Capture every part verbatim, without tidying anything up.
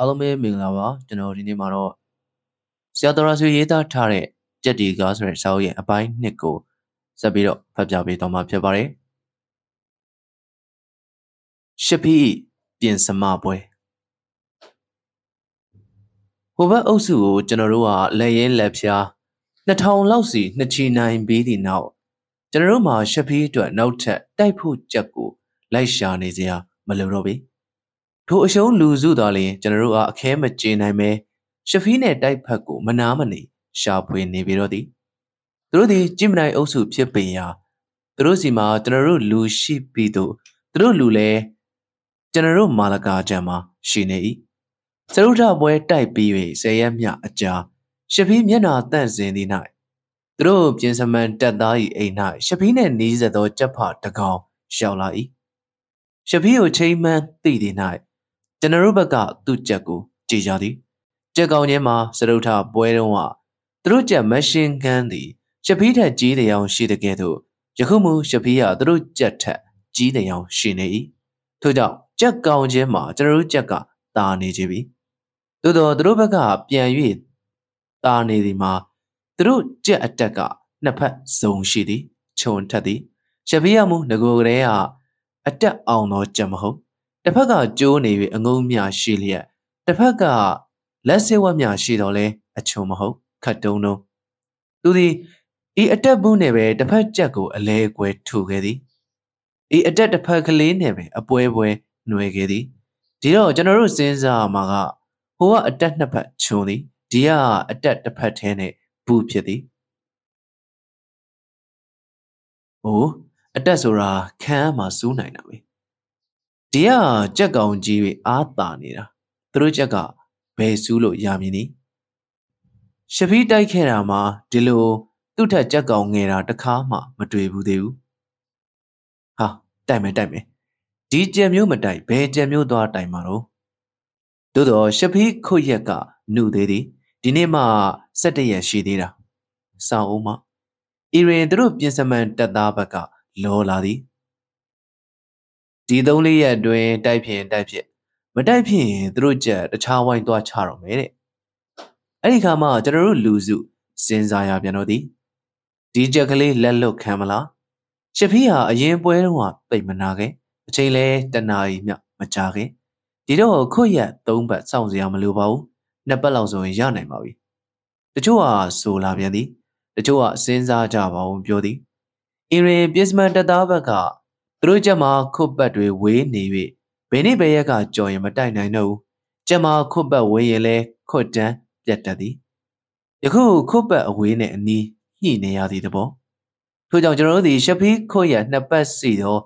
အားလုံးပဲမင်္ဂလာပါကျွန်တော်ဒီနေ့မှာတော့ဆရာတော်ရာဆွေရေးသားထားတဲ့ကြက်တီကားဆိုတဲ့စာအုပ်ရဲ့အပိုင်းနှစ်ကိုဆက်ပြီးတော့ဖတ်ပြပေးတော့မှာဖြစ်ပါတယ်ရှစ်ဖီပြင်စမပွဲဟိုဘက်အုပ်စုကိုကျွန်တော်တို့ကလက်ရင်လက်ဖြားနှစ်ထောင်လောက်စီနှစ်ချီနိုင်ပြီးသည့်နောက်ကျွန်တော်တို့မှာရှစ်ဖီအတွက်နောက်ထပ်တိုက်ဖို့ကြက်ကိုလိုက်ရှာနေစရာမလိုတော့ဘူးထိုအရှုံးလူစုတော်လည်းကျွန်တော်တို့အခဲမကျေနိုင်ပဲရှဖီးနဲ့တိုက်ဖက်ကိုမနာမနေရှာဖွေနေပြီးတော့သည်သူတို့ဒီကြည်မနိုင်အုပ်စုဖြစ်ပင်ရာသူတို့စီမှာကျွန်တော်တို့လူရှိပြီးတော့သူတို့လူလည်းကျွန်တော်တို့မာလကာကျမ်းမှာရှိနေ၏စရုထပွဲတိုက်ပြီး၍ဆယ်ရက်မြအကြာရှဖီးမျက်နှာတန့်စင်သည်၌သူတို့ပြင်စမန်တက်သား၏အိမ်၌ရှဖီးနှင့်နီးစပ်သောကြက်ဖတကောင်ရောက်လာ၏ရှဖီးကိုချိန်မှန်သိသည်၌ကျွန်တော်တို့ဘက်ကသူ့ကြက်ကိုကြေကြသည်ကြက်ကောင်ထဲမှာစရုပ်ထပွဲတုံးကသူတို့ကြက်မရှင်ကန်းသည်ရှဖီးထက်ကြီးတဲ့အောင်ရှိတဲ့ကဲ့သို့ယခုမှရှဖီးကသူတို့ကြက်ထက်ကြီးတဲ့အောင်ရှိနေ၏ထို့ကြောင့်ကြက်ကောင်ချင်းမှာကျွန်တော်တို့ကြက်ကတာနေကြပြီသို့တော်သူတို့ဘက်ကပြန်၍တာနေသည်မှာသူတို့ကြက်အတက်ကနှစ်ဖက်ဇုံရှိသည်ခြုံထက်သည်ရှဖီးကမူငကိုကလေးကအတက်အောင်သောကြက်မဟုတ်တစ်ဖက်ကကျိုးနေ၍အငုံမြရှိလျက်တစ်ဖက်ကလက်ဆေးဝတ်မြရှိတော်လဲအချုံမဟုတ်ခတ်တုံးတုံးသူသည်ဤအတက်ဘူးနဲ့ပဲတစ်ဖက်ကြက်ကိုအလဲကွဲထူခဲ့သည်ဤအတက်တစ်ဖက်ကလေးနဲ့ပဲအပွဲပွဲနှွယ်ခဲ့သည်ဒီတော့ကျွန်တော်တို့စဉ်းစားမှာကဟိုကအတက်နှစ်ဖက်ချုံသည်ဒီကအတက်တစ်ဖက်ထဲနဲ့ဘူးဖြစ်သည်အိုးအတက်ဆိုတာခံအမှစူးနိုင်တာပဲဒီကကြက်ကောင်ကြီးတွေအားတာနေတာသူတို့ကြက်ကဘယ်စူးလို့ရမည်နည်းရှဖီးတိုက်ခဲ့တာမှာဒီလိုသူ့ထက်ကြက်ကောင်ငယ်တာတစ်ခါမှမတွေ့ဘူးသေးဘူးဟာတိုက်မယ်တိုက်မယ်ဒီကြက်မျိုးမတိုက်ဘယ်ကြက်မျိုးသွားတိုင်မှာတော့သို့တော့ရှဖီးခုတ်ရက်ကနုသေးသည်ဒီနေ့မှဆယ့်တစ်ရက်ရှိသေးတာစောင်းဦးမအီရင်သူတို့ပြင်စမန်တက်သားဘက်ကလောလာသည်ဒီသုံးလေးရက်အတွင်းတိုက်ဖြင့်တိုက်ဖြစ်မတိုက်ဖြစ်ရင်သူတို့ကြက်တခြားဝိုင်းသွားချတော့မယ်တဲ့အဲ့ဒီခါမှကျွန်တော်တို့လူစုစဉ်းစားရပြန်တော့သည်ဒီကြက်ကလေးလက်လွတ်ခံမလားရှဖီးဟာအရင်ပွဲတုန်းကပိတ်မနာခဲ့အချိန်လဲတနာရီမြမကြာခဲ့ဒီတော့ခုတ်ရက်သုံးပတ်စောင့်စရာမလိုပါဘူးနှစ်ပတ်လောက်ဆိုရင်ရနိုင်ပါပြီတချို့ဟာဆိုလာပြန်သည်တချို့ဟာစဉ်းစားကြပါဦးပြောသည်အင်ရင်ပြစ်မန်တက်သားဘက်ကသူတို့ကြက်မှာခုတ်ပတ်တွေဝေးနေ၍ဘယ်နည်းဘယ်ရက်ကကြော်ရင်မတိုက်နိုင်တော့ဘူးကြက်မှာခုတ်ပတ်ဝေးရင်လဲခွတ်တန်းပြတ်တတ်သည်ယခုခုတ်ပတ်အဝေးနဲ့အနီးညှိနေရသည်တဘောထို့ကြောင့်ကျွန်တော်တို့ဒီရှဖီးခွတ်ရနှစ်ပတ်စီသော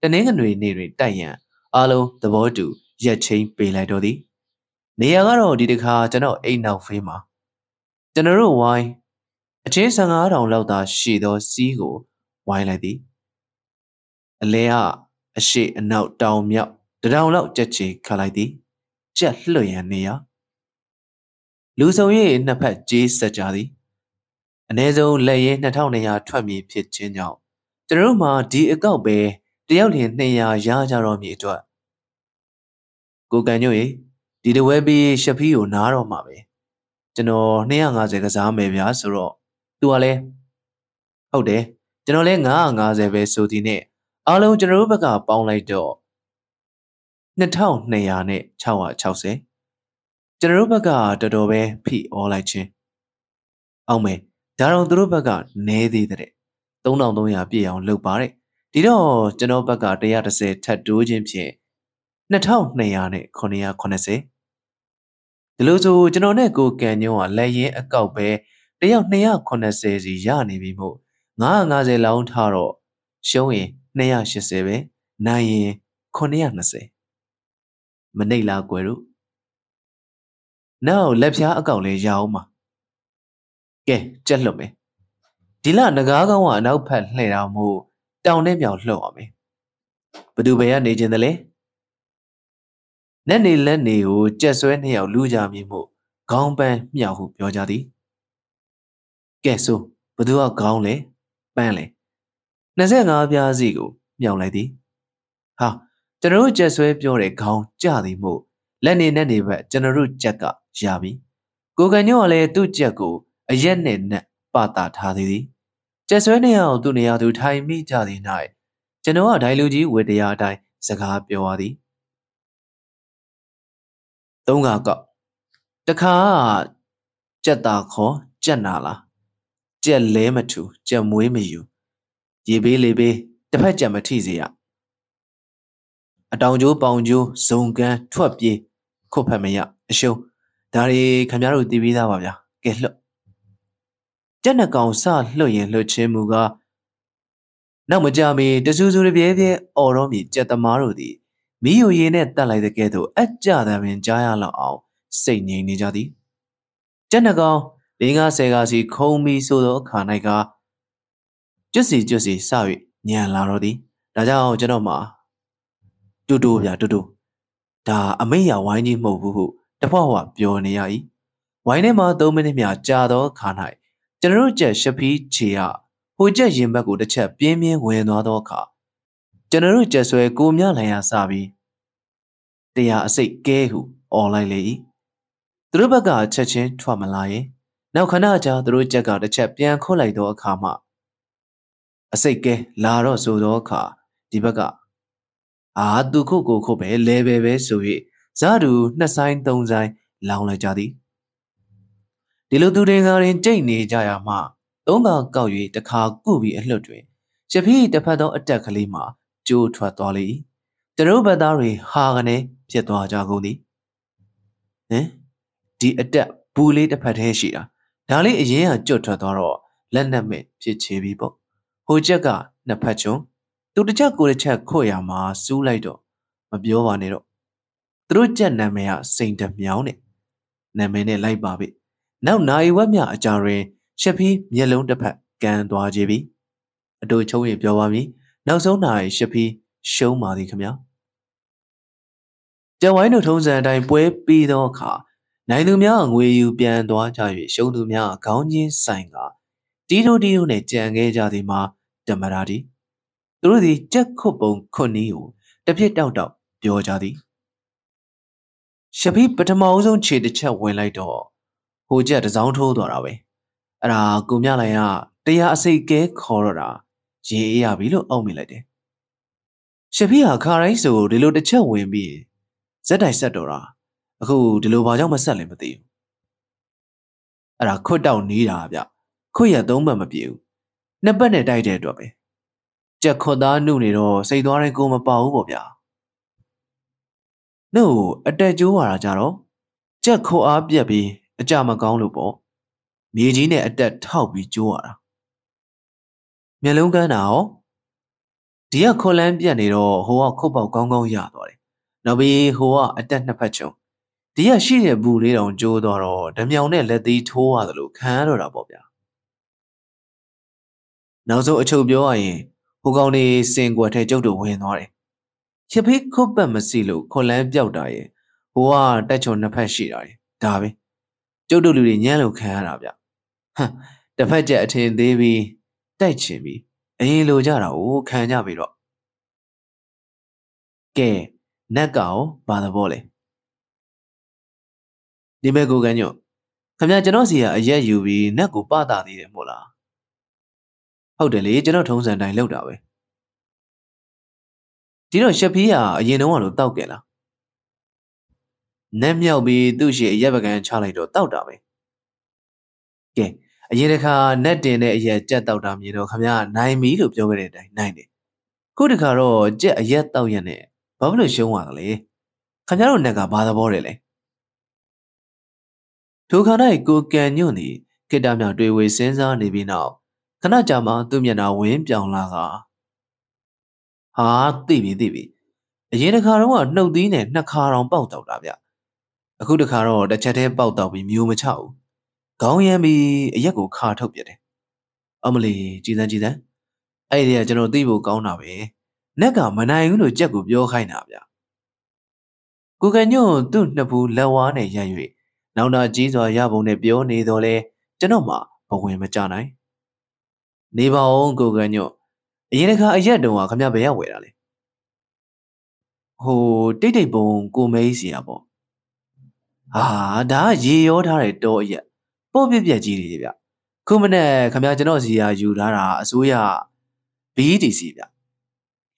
တနင်္ဂနွေနေ့တွင်တိုက်ရန်အားလုံးသဘောတူရက်ချင်းပေးလိုက်တော့သည်နေရာကတော့ဒီတခါကျွန်တော်အိမ်နောက်ဖေးမှာကျွန်တော်တို့ဝိုင်းအချင်းဆယ့်ငါးထောင်လောက်သာရှိသောစီးကိုဝိုင်းလိုက်သည်အလဲကအရှိအနောက်တောင်မြောက်တထောင်လောက်ကြက်ချေခါလိုက်သည်ကြက်လွှတ်ရန်နေရလူဆောင်ရဲ့နှစ်ဖက်ကြေးဆက်ကြသည်အနည်းဆုံးလက်ရဲနှစ်ထောင်နှစ်ရာထွက်မည်ဖြစ်ခြင်းကြောင့်ကျွန်တော်မှာဒီအကောက်ပဲတယောက်လျင်နှစ်ရာရကြတော့မည်အတွက်ကိုကန်ညို့ရေဒီတဝဲပြီးရှဖီးကိုနားတော့မှာပဲကျွန်တော်နှစ်ရာငါးဆယ်ကစားမယ်ဗျာဆိုတော့သူကလဲဟုတ်တယ်ကျွန်တော်လဲငါးရာငါးဆယ်ပဲဆိုသည်နဲ့အားလုံးကျွန်တော်တို့ဘက်ကပေါင်းလိုက်တော့နှစ်ထောင်နှစ်ရာနဲ့၆ရာ၆ဆယ်ကျွန်တော်တို့ဘက်ကတော်တော်ပဲဖိအောလိုက်ခြင်းအောင်မယ်ဒါတော့သူတို့ဘက်ကနည်းသေးတဲ့သုံးထောင်သုံးရာပြည့်အောင်လုပ်ပါတဲ့ဒီတော့ကျွန်တော်ဘက်ကတစ်ရာတစ်ဆယ်ထပ်တိုးခြင်းဖြင့်နှစ်ထောင်နှစ်ရာနဲ့ခုနှစ်ရာခုနှစ်ဆယ်ဒီလိုဆိုကျွန်တော်နဲ့ကိုကန်ညုံကလက်ရင်အကောက်ပဲတယောက်နှစ်ရာခုနှစ်ဆယ်စီရနေပြီမို့ငါးရာငါးဆယ်လောင်းထားတော့ရှုံးရင်နှစ်ရာရှစ်ဆယ်ပဲနိုင်ရင်ခုနှစ်ရာနှစ်ဆယ်မနိုင်လားကွယ်တို့နောက်လက်ဖြားအကောက်လဲရအောင်ပါကဲကြက်လွတ်မယ်ဒီလငကားကောင်းကအနောက်ဖက်လှည့်တော်မူတောင်နဲ့မြောင်လှုပ်အောင်မယ်ဘသူဘယ်ကနေခြင်းတလဲနဲ့နေလက်နေကိုကြက်ဆွဲနှစ်ယောက်လူကြမြင်မှုခေါင်းပန်းမြောက်ဟုပြောကြသည်ကဲဆိုဘသူကခေါင်းလဲပန်းလဲနှစ်ဆယ့်ငါးပြားစီကိုမြောင်လိုက်သည်ဟာကျွန်တော်တို့ကြက်ဆွဲပြောတဲ့ခေါင်းကြသည်မို့ Lenny Naniva, General Chaka, Jabi. Goganole to Jago, a yenin, Patat Hadi. Jesuenia Dunia to time me Jadi night. Genoa dilugi with the Yadai, Saka Piwadi. Dongaka. The car Jetako, Janala. Jel Lematu, Jamwimiu. Ye be lebe, the Pajamatizia. A downjo, boundjo, songa, twop ye, copamea, a show. Dari Camaru divida waya, get look. Janaka, sa, loye, loche muga. Namajami, the Suzu Riviere, or Romi, Jatamarudi. Miu yenet, like the ghetto, at Jadam in Jayala, say Nijadi. Janaka, Linga Segasi, call me Sudo, Kanaka. Jussi, Jussi, sorry, near Larodi. Dajao, Janoma. Dudu, ya, dudu. Da, Amea, whiny mobu, the power, Bionia. Whinema, dominimia, Jado, Kanai. General Jet, Shapi, Chia. Uja Jimbago the chap, Bimmy, Wenodoka. General Jesue Gumia Laya Sabi. They are a sick gehu, all I lay. Drubaga, Chachin, Twamalaye. Now Kanaja, the Rujaga the chap, Yankolai do a kama. A sick ge, Laro Sudoka, Dibaga. Ah, do coco cope, lebe sui. Zadu, Nasain donzai, Laula Jadi. Diluding are in Jane Jayama. Donga Gawi, the car gooey and lottery. Shapi, the paddle at Dakalima, Joe Twatoli. The Roba Dari, Hagane, Pietwa Jagoni. Eh? The adept bully the Patesia. Dali a year, Joe Twatoro, Landame, Pichibibo. Hojaga, Napacho. To the Jago the Chak Koyama, Sulaido, Mabiovanero. Through Janamea, Saint Mione. Namene like Bobby. Now Naiwamia, Jarre. Shapi, yellow the pack, can do a jibby. A do choy of Jawami, now so nice, Shapi, show Mardi come here. Jawino tones and I web be the car. Naidum young, will you be and do a jive, show to me a county singer. Dino dio ne jange jadima, the maradi. Through the Jacobo coniu, the pit out up, the ojadi. Shapi, but a mouse on cheat the chap when I door. Who jet is out hold or away. Ara Gumyalaya, they are a say gay corona. Ye are below omilade. Shapia Caraiso, the load the chair will be. Said I said, Dora. A cool, the loba yama salim with you. Ara cut down Nidavia. Coya don't mum of you. Nebane died dead of it. Jacoda noonido, say Dora Goma Paubia. No, a dead you are a jarro. Jaco up yappy, a jama gone lupo. Mijine at that taubi jura. Melunga now? Dear Columbianero, who are cobalt gongo yardore. Nobby who are at that napacho. Dear she a bullet on Joe Doro, the mione let the two other look, hand or abobia. Now so a chobioe, who gone sing what a jodo winore. Chippy cobba masilo, Columbia die, who are that on napashidai, Darby. Jodo Lurin yellow canabia. The Paja attain Davy, Dachimi, a lojara, O Canyabiro. Gay, Nagao, Badavole. Dimego Gano. Camia Genosia, a year you be Nago Bada de Mola. How the late Genotones and I load away. Dino Shapia, a yen one of Daugela. Nem yell be do she ever again, Charlie, or doubt of me. Gay, a yenaka net dinner yet jet out of you know, come out nine me loop over it, ninety. Good caro, jet yet out yene, publish you one lay. Canaro nega bada borele. Two can I go can uni, get down your three way since I live now. Can I jama, do me now, wimp down laga? Ah, divi, divi. A yenaka no dinner, na car on bout out of ya. A good caro, the chatted bout of me, mew macho. Gong yammy, a yago car top yet. Omely, Gina Gina. Idea General Divo gone away. Naga, manayuno jacob yo hinavia. Guganyo, don't napu lawane yawe. Now that G's or yabo nebio ne dole, Janoma, Pogue Machana. Neva on Guganyo. A yenaka a yadoma come yabe away. Ho, did they bone go maziabo? Ah, da ye or a door yet. Bobby be a genie. Cumene, Camiagenosia, Judara, Suya. Be deceived.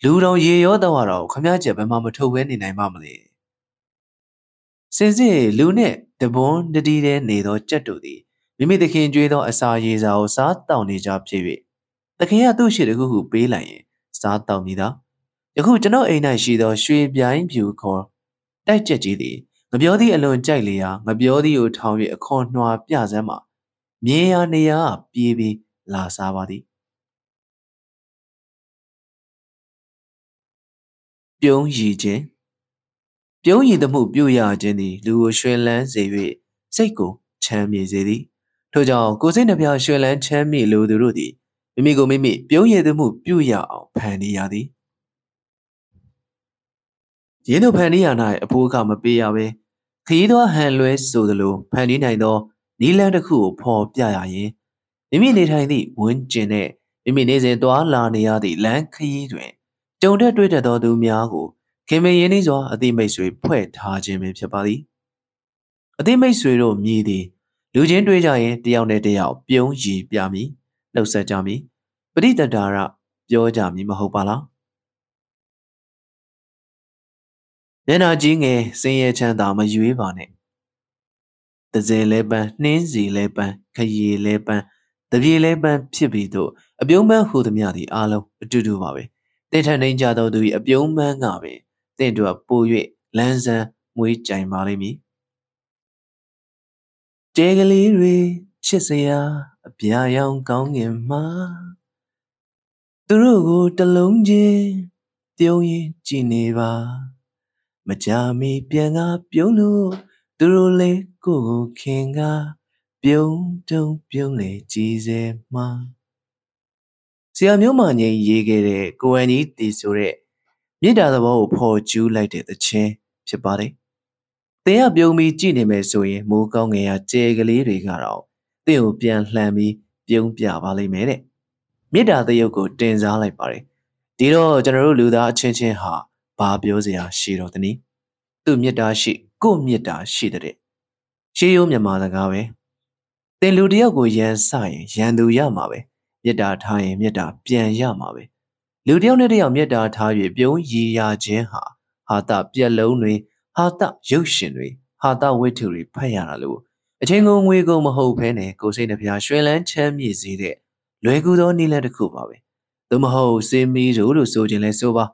Ludo ye or the warrow, Camiaja, and Mamma to win in a mammy. Says it, Lune, the bone, the deed, and needle, chatty. Mimi the king dreaded a sa years out, sat down his job, Chevy. The king do shit who be lying, sat down neither. The good to know a night she does she behind you call. That jetty. Nabiodi alone Jaglia, Nabiodi Utawi a corn noa piazema. Mea nea, baby, la sabadi. Bion ye jen. Bion ye the moop, you ya jenny, Lu Shuelan, Zewe, Seiko, Chammy Zeddy. Toja, goes in a pia Shuelan, Chammy, Lu the Rudy. Mimigo mimi, Bion ye the moop, you ya, Panny yadi. Yeno Penny and I, a poor come a bee away. Kido handless so the low, Penny Nido, Niland a cool, poor Piaye. Immediate Heidi, Win Jenny, Immediate Dwan Lania, the lanky twin. Don't that do it at all do Miago. Came in his or a thing may sweep, poet, Hajim, if your body. A thing may sweep, oh, me the Lujan do it, the only day out, Bion G. Biami, no such army. But it's a Dara, Bio Jami Mahopala. Then I jing a sing chandama you on it. The ze leban, ninzi leban, kaye leban, the ye leban, pibito, a bioman who the miadi alo, do do away. They turn in jado do a bioman away. They do a boy, lanza, which I marry me. Jagally re, chesea, a pia young gong in ma. The rogo, the long jay, the oye, Geneva. Majami pianga pionu, Durule go kinga, pion to pione cheese ma. Siamuman ye get go and eat this or it. Mid other woe poor Jew lighted the chair, chibody. They are bill me genie messoy, mugong a jagally regaro. They will pian lammy, pion piavali made it. Mid other yoko dance all like party. Dido General Luda changing heart. Babiosia, she wrote the knee. Do me da she, go me da she did it. She owned your mother gawe. Then Ludia go yan sigh, yandu yamawe. Yeda time, yeda, bien yamawe. Ludia on the yam yeda tie, bill ye ya jen ha. Hard up, ye lonely, hard up, yoshinry, hard up, wait to repay analu. A chingon we go maho penny, goes in a pia shrelan, cham ye see there. Luego don't need let the coop away. The maho, see me, Zulu soldier less over.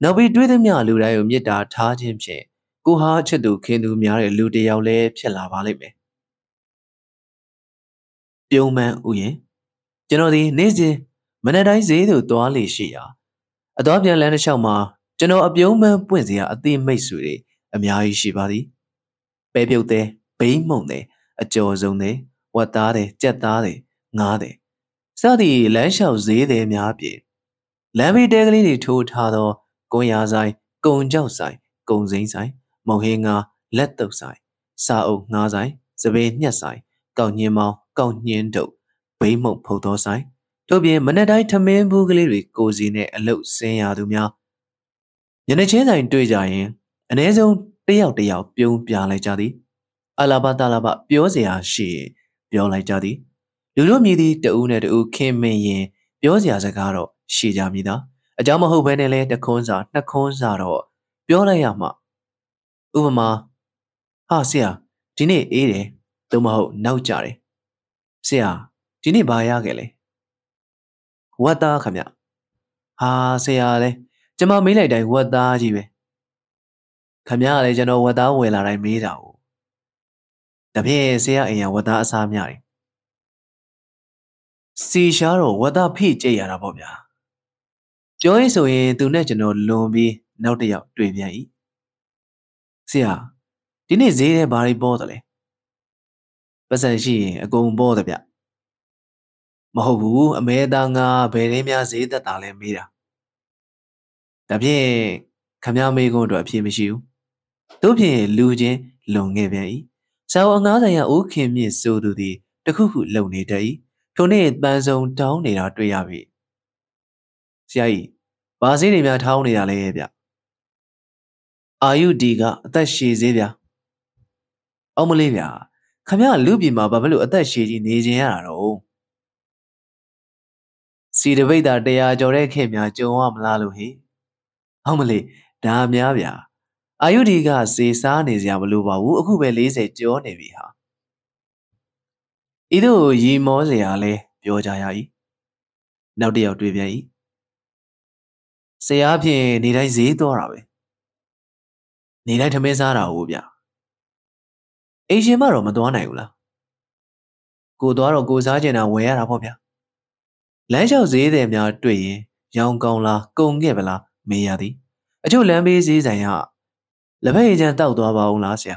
Now we do the Mialu, I am yet a tartim chain. Go hard to do kin to Miar, elude your lap, chilla valime. Young man, uye. Generally, Nazi, Manadize to Dolly Shia. Adopt your land shama. General, a young man, Puenzia, a theme may sweet, a Miari shibadi. Baby de, bay monday, a jaws only, what daddy, jet daddy, nadi. Study, land shall see the Miabi. Lammy daily told Tado. Going outside, going outside, going inside, Mohinga, let those side, Sao Nazai, Sabe Nyasai, Gong Yamau, Gong Yendo, Baymo Poto side, Toby Manadai Tamin Bugleri goes in a low saying Adumia. Yanachin I do giant, and as own day out day out, Bion Piala Jadi, Alabatalaba, Biozia she, Biola Jadi, Lulomidi, the Una the U came in, Biozia Zagaro, she Jamida. A jama who benele the conza, the conzaro, Biola Yama Uvama Hasia, Tine ere, Domaho, no jari. Sia, Tine bayagele. Wata camia. Ha, seale, Jama mila de wata jive. Camia legeno wata willa I made out. The pea sea in wata samyari. Si sharo, wata peach a yarabobia. Joy so in to national lobby, now they out to be. Sia, didn't see a body bodily. But she a going bored of Mahobu, a medanga, Beremia, see the Italian mirror. Dabye, Camia may go to a P M S U. Dobby, Luigi, long away. So another ya okay me so do the cuckoo lonely day. Tony man's own town in our three Siai, Basili mea towni alebia. Are you digger that she is ebia? အောင်မလေးဗျာခမရလူပြည်မှာဘာဖြစ်လို့အသက်ရှည်ကြီးနေခြင်းရတာတော့စီတပိတ်တာတရားကြော်တဲ့ခင်များကြုံရမလားလို့ဟိအောင်မလေးဒါများဗျာအာယုဒီကစေစားနေစရာမလိုပါဘူးအခုပဲ၄၀ကျော်နေပြီဟာဤသို့ရီမောစရာလဲပြောကြရ၏နောက်တစ်ယောက်တွေ့ပြန်၏ဆရာဖြင့်နေတိုင်းဈေးတော်တာပဲနေတိုင်းထမင်းစားတာဟုတ်ဗျာအိမ်ရှင်မတော့မသွားနိုင်ဘူးလားကိုသွားတော့ကိုစားကျင်တာဝယ်ရတာပေါ့ဗျာလမ်းလျှောက်ဈေးတယ်များတွေ့ရင်ရောင်းကောင်းလားကုန်ခဲ့ပါလားမေးရသည်အချို့လမ်းဘေးဈေးဆိုင်ကလက်ဖက်ရည်ချမ်းတောက်သွားပါအောင်လားဆရာ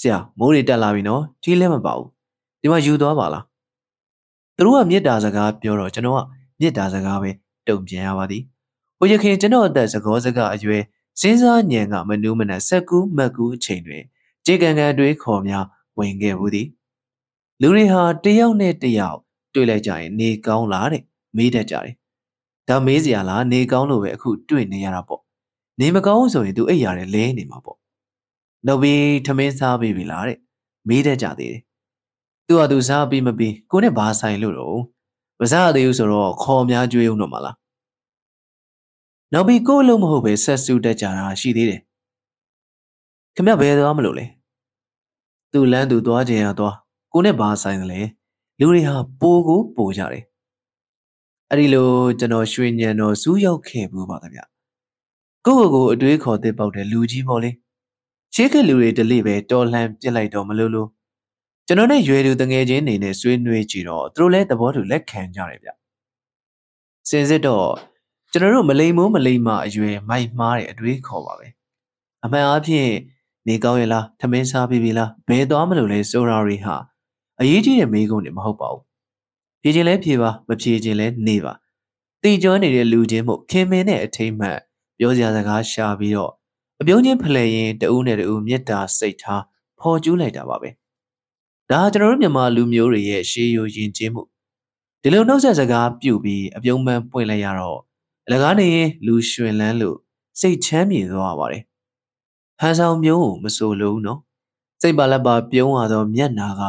ဆရာမိုးတွေတက်လာပြီနော်ကြီးလဲမပါဘူးဒီမှာယူသွားပါလားသူတို့ကမြစ်တာစကားပြောတော့ကျွန်တော်ကမြစ်တာစကားပဲတုံ့ပြန်ရပါသည်ဟိုရခင်ကျွန်တော်အသက်စကောစကားအရွယ်စဉ်းစားညံကမနူးမနက်ဆက်ကူးမက်ကူးအချိန်တွင်ကြေကန်ကန်တွေးခေါ်များဝင်ခဲ့ဘူးသည်လူတွေဟာတယောက်နဲ့တယောက်တွေ့လိုက်ကြရင်နေကောင်းလားတဲ့မေးတတ်ကြတယ်ဒါမေးစရာလားနေကောင်းလို့ပဲအခုတွေ့နေရတာပေါ့နေမကောင်းဆိုရင် तू အိပ်ရတယ်လဲနေမှာပေါ့နောက်ပြီးထမင်းစားပေးပြီလားတဲ့မေးတတ်ကြသေးတယ်သူဟာသူစားပြီးမပြီးကိုနဲ့ဘာဆိုင်လို့တော့မစားသေးဘူးဆိုတော့ခေါ်များကြွေးအောင်တော့မလားနောက်ပြီးကိုလုံးမဟုတ်ပဲဆက်စုတက်ကြတာရှိသေးတယ်ခင်ဗျဘယ်သွားမလို့လဲသူလမ်းသူသွားခြင်းရသွားကိုနဲ့ဘာဆိုင်တယ်လဲလူတွေဟာပိုးကိုပိုးကြတယ်အဲ့ဒီလိုကျွန်တော်ရွှေညံတော်စူးရောက်ခဲ့ဘူးပါခင်ဗျကိုကိုကိုအတွေးခေါ်သစ်ပေါက်တဲ့လူကြီးပေါ့လေရှေးကလူတွေဒလိပဲတော်လှန်ပြစ်လိုက်တော့မလို့လို့ကျွန်တော်နဲ့ရွယ်သူတငယ်ချင်းနေနဲ့ဆွေးနွေးကြည့်တော့သူတို့လည်းသဘောတူလက်ခံကြတယ်ဗျစင်စစ်တော့ကျွန်တော်တို့မလိမ်မိုးမလိမ်မအရွယ်မိုက်မှားတဲ့အတွေးခေါ်ပါပဲအမှန်အားဖြင့်နေကောင်းရလားထမင်းစားပြီးပြီလားဘယ်သွားမလို့လဲဆိုတာတွေဟာအရေးကြီးတဲ့မေးခွန်းတွေမဟုတ်ပါဘူးဖြေခြင်းလဲဖြေပါမဖြေခြင်းလဲနေပါတိကျွမ်းနေတဲ့လူချင်းမို့ခင်မင်းနဲ့အထိမ့်မှပြောစရာစကားရှာပြီးတော့အပြုံးချင်းဖလှယ်ရင်တဦးနဲ့တဦးမြတ်တာစိတ်ထားပေါ်ကျူးလိုက်တာပါပဲဒါကျွန်တော်တို့မြန်မာလူမျိုးတွေရဲ့ရှေးရိုးယဉ်ကျေးမှုဒီလိုနှုတ်ဆက်စကားပြုပြီးအပြုံးမှန်ပွင့်လိုက်ရတော့အလကားနေရင်လူရွှင်လန်းလို့စိတ်ချမ်းမြေသွားပါတယ်ဟန်ဆောင်မျိုးကိုမဆိုလို့နော်စိတ်ပါလက်ပါပြုံးလာတော့မျက်နာက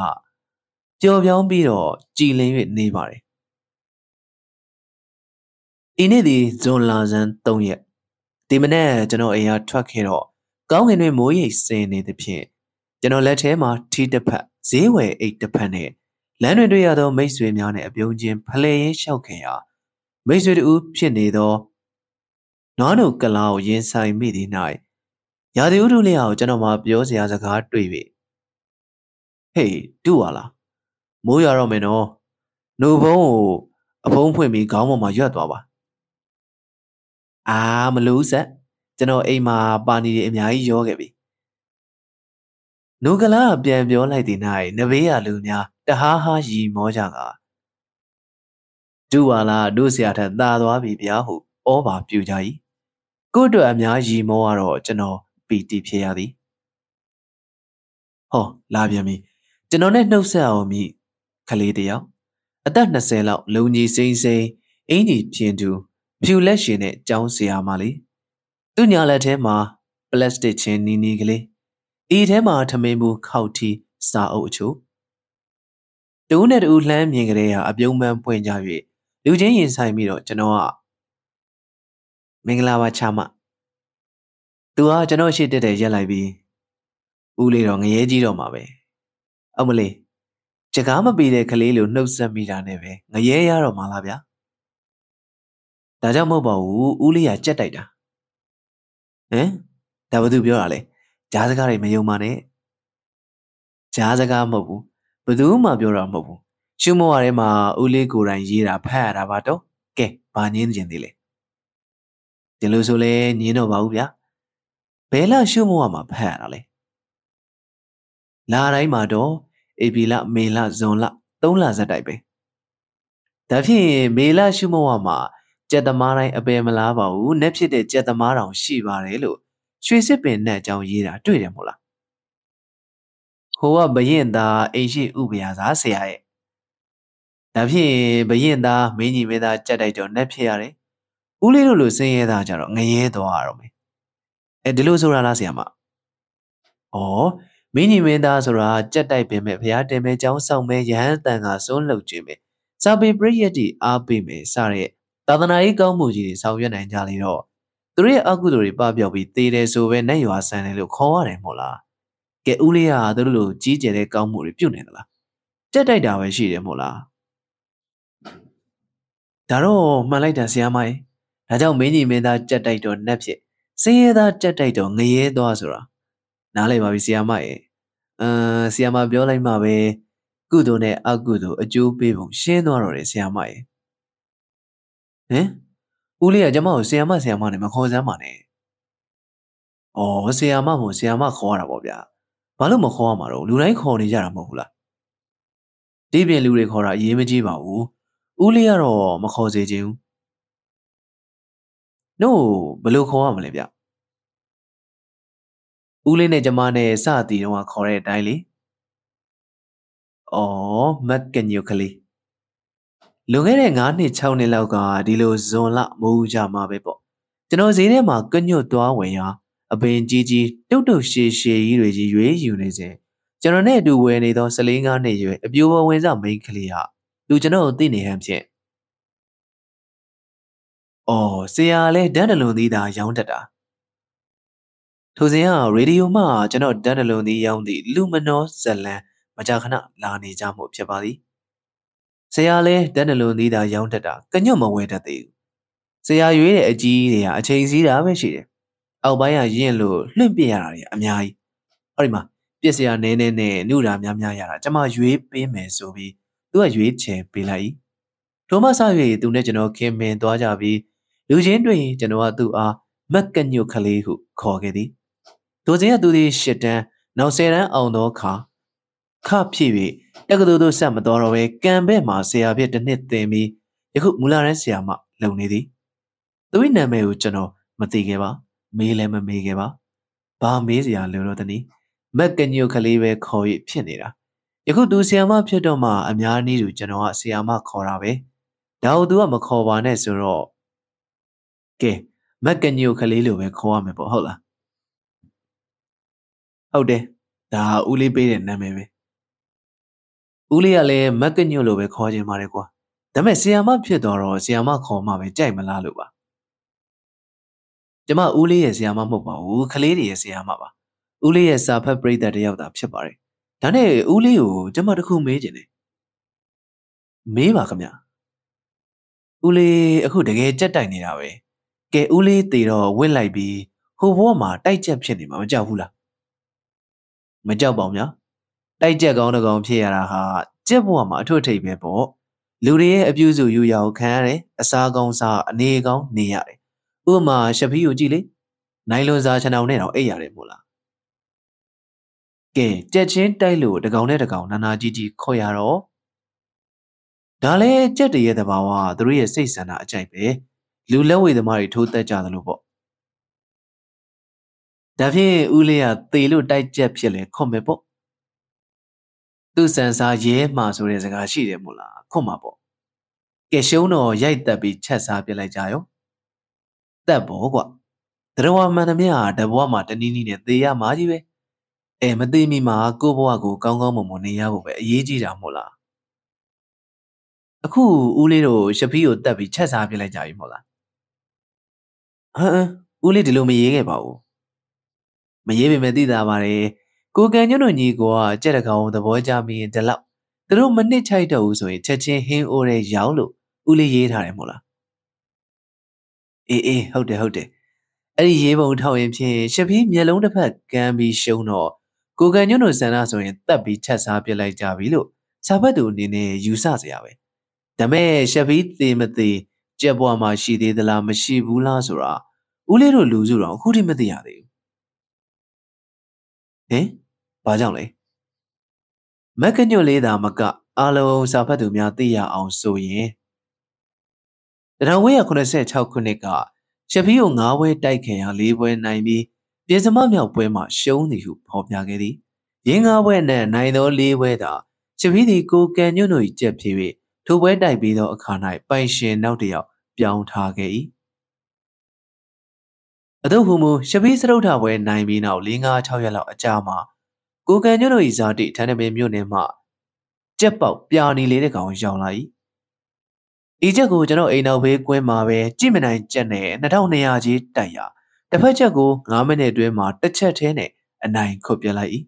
ပျော်ပြောင်းပြီးတော့ကြည်လင်၍နေပါတယ်ဒီနေ့ဒီဇွန်လဆန်း၃ရက်ဒီမနေ့ကျွန်တော်အိမ်ကထွက်ခဲ့တော့ကောင်းကင်တွင်မိုးရိပ်စင်နေသဖြင့်ကျွန်တော်လက်ထဲမှာထီးတစ်ဖက်ဈေးဝယ်အိတ်တစ်ဖက်နဲ့လမ်းတွင်တွေ့ရသောမိတ်ဆွေများနဲ့အပြုံးချင်းဖလှယ်ရင်းလျှောက်ခင်ရာမိတ်ဆွေတူဖြစ်နေသောနွားတို့ကလာကိုရင်ဆိုင်မိသည့်၌ရာသီဥတုလျောက်ကျွန်တော်မှပြောစရာစကားတွေ့၍ဟေးတူပါလားမိုးရတော့မယ်နော်နှုတ်ဘုံကိုအဖုံးဖွင့်ပြီးခေါင်းပေါ်မှာရွက်သွားပါအာမလို့ဆက်ကျွန်တော်အိမ်မှာပါနီတွေအများကြီးရောခဲ့ပြီနှုတ်ကလာကပြန်ပြောလိုက်သည့်၌နဘေးရလူများတဟားဟားရီမောကြကဒူဝါလာဒုစရာထက်သာသွားပြီဗျာဟုဩဘာပြူကြ၏ကို့အတွက်အများရီမောကတော့ကျွန်တော်ပီတီဖြစ်ရသည်ဟောလာပြန်ပြီကျွန်တော်နဲ့နှုတ်ဆက်အောင်မိခလေးတယောက်အသက်၂၀လောက်လုံကြီးစိမ့်စိမ့်အင်ကြီးပြင်သူဖြူလက်ရှင်နဲ့ကြောင်းစရာမလေးသူညာလက်ထဲမှာပလတ်စတစ်ချင်းနီနီကလေးဤထဲမှာထမင်းဘူးခေါက်ထီးစာအုပ်အချို့တူနဲ့တူလှမ်းမြင်ကလေးဟာအပြုံးမှန်ပွင့်ကြ၍လူချင်းရင်ဆိုင်ပြီးတော့ကျွန်တော်ကမင်္ဂလာပါချမသူကကျွန်တော်ရှေ့တက်တယ်ရက်လိုက်ပြီးဦးလေးတော့ငရဲကြီးတော့မှာပဲအမလေးစကားမပြီးတဲ့ကလေးလိုနှုတ်ဆက်မိတာနဲ့ပဲငရဲရတော့မှာလားဗျာဒါကြောင့်မဟုတ်ပါဘူးဦးလေးကကြက်တိုက်တာဟမ်ဒါဘာသူပြောတာလဲကြားစကားတွေမယုံပါနဲ့ကြားစကားမဟုတ်ဘူးဘယ်သူမှပြောတာမဟုတ်ဘူးရှုမောရဲမှာဦးလေးကိုယ်တိုင်ရေးတာဖတ်ရတာပါတော့ကဲဘာညင်းကျင်သေးလဲဒီလိုဆိုလဲညင်းတော့ပါဘူးဗျာဘယ်လရှုမောရမှာဖတ်ရတာလဲလာတိုင်းမှာတော့အေပီလမေလဇွန်လသုံးလဆက်တိုက်ပဲဒါဖြင့်မေလရှုမောရမှာကြက်သမားတိုင်းအပယ်မလားပါဘူးနက်ဖြစ်တဲ့ကြက်သမားတောင်ရှိပါတယ်လို့ရွှေစစ်ပင်နဲ့အကြောင်းရေးတာတွေ့တယ်မို့လားဟိုကဘရင်သားအိမ်ရှိဥပယာစားဆရာရဲ့ဒါဖြင့်ဘရင်သားမင်းကြီးမင်းသားကြက်တိုက်တော့နှက်ဖြစ်ရတယ်။ဦးလေးတို့လိုစင်းရဲသားကြတော့ငရဲသွားရတော့မယ်။အဲဒီလိုဆိုတာလားဆရာမ။ဩ Mini Meda Zora, Jetai Peme, Piateme, Jausa me, Yantanga, Son Lojime. Sabi Briati, Abime, Sari, Tadanai Gamuji, Sauyan and Jalino. Three Aguduri Babia with Tide Sove, Nayua San Lucoa and Mola. Get Ulia, the Lu, Gijere Gamuri Punella. Jetai Dawe Shire Mola. Taro, Malita Siamai. I don't mean that Jetai don't nepsi. Say that Jetai don't near Dozora. Nale Mavi Siamai. Siama Biola Mabe. Good on a good, a Jew people, she nor is Siamai. Eh? Ulia Jamo, Siama Siamani, Macosa money. Oh, Siama, Siama, Horabobia. Palumo Homaro, Lurai Honi Jaramula. Debian Lurik Hora, Yemejima, Ulia or Macosi Jew. No, below Hoamalibia. Uline Jamane Sati, no one correct daily. Oh, Macan Yokali. Lungerangani Chowni Lauga, Dilo Zola, Moja Mabepo. Tenosine Macanyo Dawaya, a Ben Gigi, Toto Shishi, Regi, Unize. Janone do when it was selling on a view always up make clear. Lujano Dini Hamse. Oh, say I let Danaloni da Youndada. Tozia, radio ma, Jano Danaloni Youndi, Luminos, Zella. Majahana, Lani Jamu Pshabadi. Sayale, Danalo Nida Yountada, Kanyoma wait at you. Sayay a genia, a chasida, Meshi. Albaya Yenlo, Lumpiari, Amyai. Orima, Jessia Nene, Nuda Yamyara, Jama Jui, Pime Sobi, do a Jui Che Pilai. Tomasavi, do National Kimme, Dojavi, Lujendri, Genoa do a Makanyu Kalihu, Kogedi. Tozia do this shit, now say that I'll no car. Car Piwi, Dagadudu Samadorway, Gambe Marcia, Viet the Nit Demi, Yakut Mularesiama, Lonidi. The winner may Uchano, Matigeva, Milem Megeva, Barmisia Lunotani, Megan Yukaliwe Koi Pianira. Yakut do Siama Piedoma, Amiani Uchanoa Siama Korawe, Daudua Makova Nesuro. Gay, Megan Yukaliwe Koame Bohola. Ode, Da Uli Bidden Nameme. Uliale, Macanulu, Koji Mariqua. The Messiama Piedoro, Siama Coma, Jamalaluba. Jama Uli is Yamamuba, U Kalidi is Yamaba. Uli is a pepper that they have the Pshabari. Tane, Uliu, Jamaku Majini. Me Macamia Uli, who the gay jetting away. Gay Uli, Tiro, will I be, who warmer, tight chap shenima, Jahula. Majabomia. I jack on a gum here, ha, Jebwama to a table ball. Lurie abuse you yao carry, a sargon sa, a negon, neare. Uma shabu gilly. Nylon zachanao, eare mula. Gay, jetchin, dilu, the gaunet gown, and a gigi coyaro. Dale, jetty at the bawa, the rear season at Jaipe. Lula with the marry to the jadalubo. Davie Ulia, Tilu, die jepchele, comebo. Two cents are ye, master is a gashide mula, comabo. Geshono, yet the be chessa pelajayo. That boga. The woman, the woman, the nini, the yamajive. A madimima, go boago, gongo, monia, yejida mula. A cool ulilo, shapio, that be chessa pelajayo mula. Huh, ulidilumi yegabo. Mayevi medida mare. Goganyano Nigoa, Jericho, the Vojami, the lap. The Roman Nichaido, so it touching him or a yaulu, Uli yet Harimula. Eh, eh, how de, how de. Any ye won't how him change, ship him yellow the pack can be shown or. Goganyano Sanaso in that be chasapia like Javilo, Sabadu nine, you saziawe. The may shall eat them at the Jabwama she did the la machibu lazura. Ulero losura, who did the yadi? Eh? Bajali. Macanuli da maca, alo sapadumia dia on so ye. The Nawea could say Chalconica, Shapio Nawe Daiken, a live when I be, there's a mammy of Wema shown you, Pop Yagedi. Yinga when neither live weather. Shapidi go can you know it, Jeppy, to where I be the carnite by Shin Nautia, Bion Targay. Although Humu, Shabis Rota when I mean out Linga Tawella Jama. Go can you know is out it and a baby nema. Chepo, Piani lady gone, Jolai. Ijago Jano in a way, Guemawe, Jimena, Jane, Nataoneaji, Daya. The Pachago, Namene Duema, the Chatene, and nine copulai.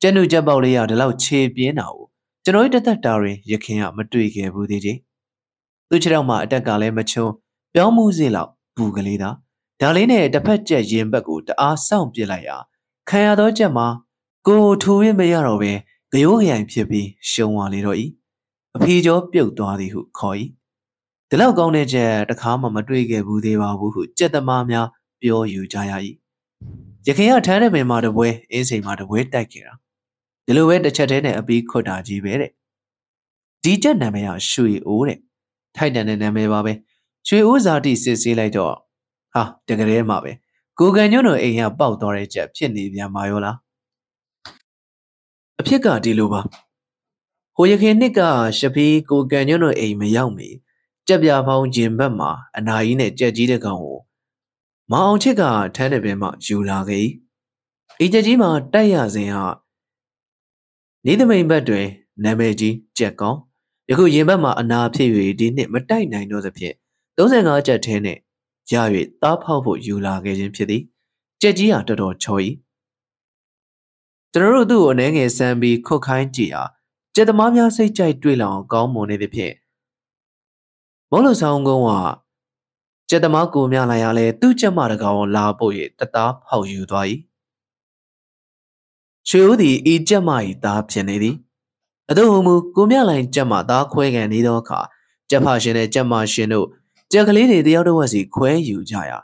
Janu Jabalia, the loud cheap bienal. Janoid the Dari, Yakia, Matuike, Budiji. Luchrama, the Gale Macho, Belmuzilla, Bugalida. Daline, the Pacha Jimbago, the Ah Sound Pilaya. Kaya Dojama, go to Wimayarowe, Gayoga and Pipi, Shoma Liroi. A Pijo built Dwadi who koi. The Lagoneja, the Kama Madriga Budeva, who jet the Mamia, Bio Ujayai. Yakea turned me mother way, is a mother way, Dakira. The Luet the Chatene a big cottaji bere. Teacher Namea, Shui Ure. Titan and Namebabe. Shui Uzati says he Ah, the Gare Mabe. Go can you know a about or a chap, Chenivia Mayola. A pica di luba. Hoyaki Nika, Shapi, go can you know a Mayami. Jabia found Jim Bama, and I in a Jajida Gao. Mao Chica, Tanabema, Julagi. Ijajima, Dayazia. Neither main bedway, Nameji, Jacko. You could Yamama and our P V didn't matter. I know the pier. Those are not Jatene. Javi, top powerful you luggage in pity. Jajia to do choi. The Rudu and Enges and be cocaine gia. Jetamamia say Jai Drilon, Gomone the pier. Molosongoa. Jetamaku Mialayale, Ducha Maragon, La Boy, the top how you die. Shudi, eat Jamai, tap Janedi. Adomu, Gumiala in Jama, dark quake and Idoka. Japashene, Jamashino. Jacqueline, the other was he, quay you, Jaya.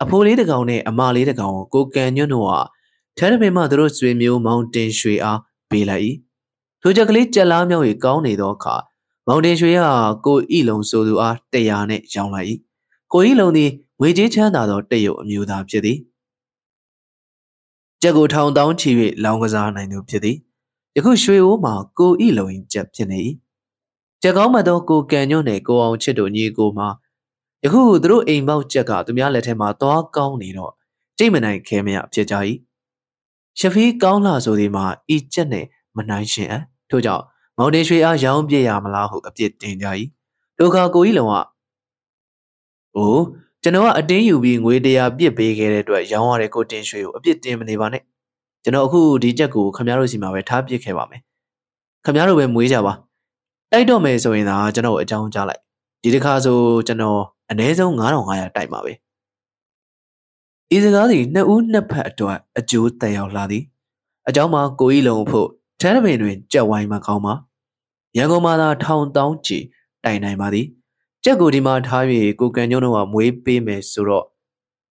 A poly the gone, a mali the gone, go can you know. Tell me, Madro swim you, mountain shria, Bilai. To Jacqueline, Jalamio, a gone Idoka. Mountain shria, go elon so do art, Dayane, Jamai. Go eloni, we did another day of mute up jetty. Jago town down chiwi, long as I knew jetty. Jago shui oma, go elo in Japani. Jagomado go canyone, go on chedo ni goma. Jago drew a mouth jaga to me let him a dog gownino. Jimenai came up jajai. Shafi gowna sodima, eat jene, manai share, toja. Mountain shri a young beamala up jet dangai. Doga go eloa. Oh, Genoa, a day you being with they are be a big headed to a young or a good day show, a bit dim and even it. Genoa who did Jago, Camarosima, a tap you came on me. Camaro and Mujawa. I don't mean so in our Genoa, a town jala. Did a castle, Genoa, and there's on our time away. Is a lady, no wound to a Jew tail lady. A jama, go ilon po, Tanaway, Jawaima coma. Yangomada town down chi, Dinai Madi. Jago demand highway, go can you know a way be made suro.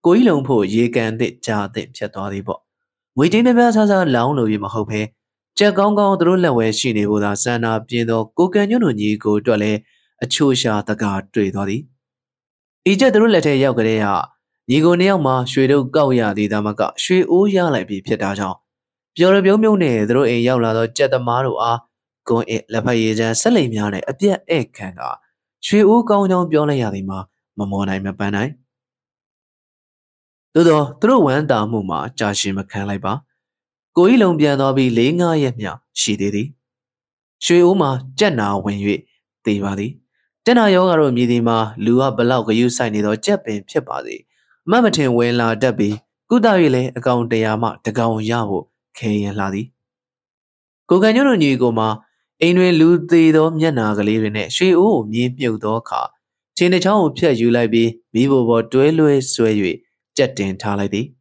Go ilon po, ye can dip chat dip chatodibo. We didn't pass as a long of him hope. Jagong go through the way she knew that Sana Pino, go can you know ye go to a chusha the guard to it already. Each other letter Yogarea. Nigo Niama, Shredo Gauya di Damaga, Shri Uya like be Pietaja. Yorabio Mune, through a Yala, Jetamaru are going it lapayeja, Salimiane, a dear egg cangar. She will go down Biola Yadima, Mamona Mapanai. Dodo, through one down Muma, Jashima Caliba. Go ilon Bianobi, Linga Yemia, she did it. She Uma, Jenna, when you, Devadi. Jenna Yogaro Midima, Lua Balago, you sign it or Japin, Pipadi. Mamatin Wayla Debbie, good Avile, a gown de Yama, the gown Yahoo, Kay and Ladi. Go can you know you go, ma. Anyway, Ludido Mianagali in it, she oh, me Budoka. Tin a town Pia Julibi, Bibo Duelue Suey, Jettin Taladi.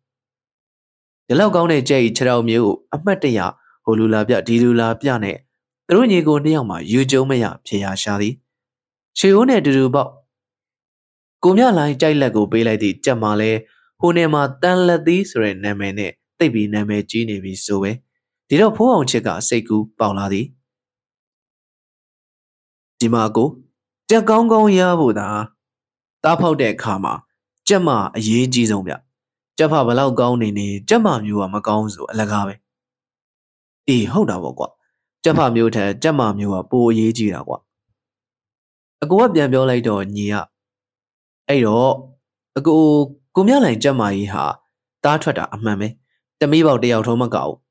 The Logone J. Chirao Mew, Amatia, Holulabia, Dilula Piane, the Runigo Niama, Ujo Maya, Pia Shadi. She only do about Gumia like Jailago Biladi, Jamale, Hunema, Danladi, Seren Namene, they be Name Genevi Suey. Did a poor Chega say good, Pauladi. Dimago, Jagongo Yabuda. Tapo de Kama, Jama, ye Gizomia. Japa below Gonini, Jama, you are Magonzo, Lagame. E. Hodawagua. Japa muta, Jama, you are poor ye Gilawa. A go up the Biolado near. Ayo, a go Gumiala Jama iha. Tartrata, mammy. The Mibo de Automago.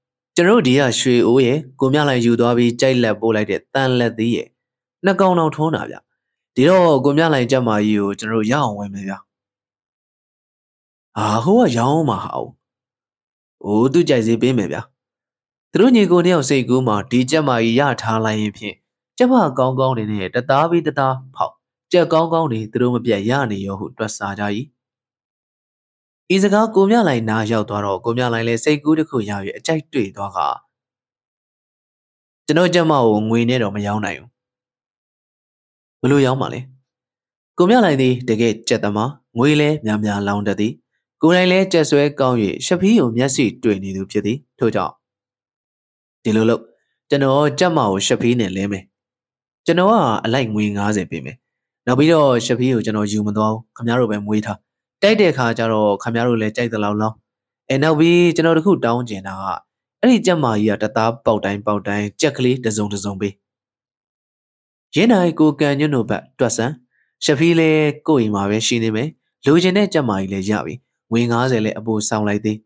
Jerodia shui oye, Gomyala Yudabi Jaila Bolade, Tan let the ye. Nagon out Honavia. Diro Gomyala Jama you, Jero Yao Wemia. Ah, who are Yao Mahao? Oh, do Jazzy Bemia. Truni go near say Guma, Di Jama Yata Laype. Jama gong gong in here, the Davi the Da Pop. Jagong gong in Drumabia Yani, or who does Sajai. Is a girl Gomia like Najao Toro, Gomia like say good Kuya, a jack to it or her. The no Jamao, we need on my own name. Blue Yamale. Gomia like the, the gate Jetama, Wille, Yamia Laundadi, Gulele Jesue Goye, Shapio, Yassi, do any duty, Toja. Dilulo, Jano Jamao, Shapin and Leme. Janoa, like wing as a pime. Now below Shapio, Jano Jumado, Camaro and Waiter. Take the car, Jaro, Camaro, let take the law. And now we generally cool down, Jenna. Any Jama here at the top, Bowdine, Bowdine, Jackly, the Zonda Zombie. Jenna, go can you know back, Twassa? Shafile, go in my shinime, Lugene Jama, le Javi, wing as a above sound like the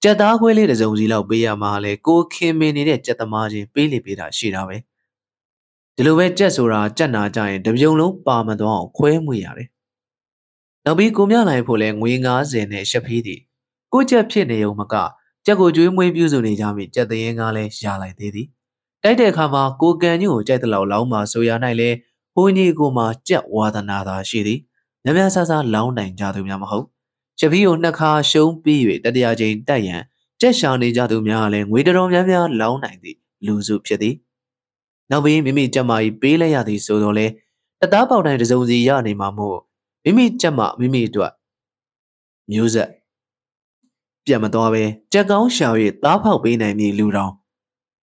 Jada, Willie, the Zozilla, Bia Male, go came in it, Jetamaji, Billy Pita, Shinawe. The Luet Jesura, Jana, Giant, the Yolo, Palmadon, Quem we are. Now be Gomia like pulling wingers in a shapiti. Go chap chin a yomaca. Jago dream wave usually jammy, jet the yangale, shalai diddy. Dide kama, go can you, jet lao lama, so yanile, pony goma, jet water nada shitty. Namasasa lound and jadum yamaho. Shapio naka, show be it, daddy ajay, Diane. Jet shani jadum yale, widow yamia, lound and the loser shitty. Now be Mimi Jamai, Bilayati sodole. The dab out and the zonzi yani mamo. Mimi Jama, Mimi Dua. Music. Piamadobe, Jagon shall eat, lap out being a me luron.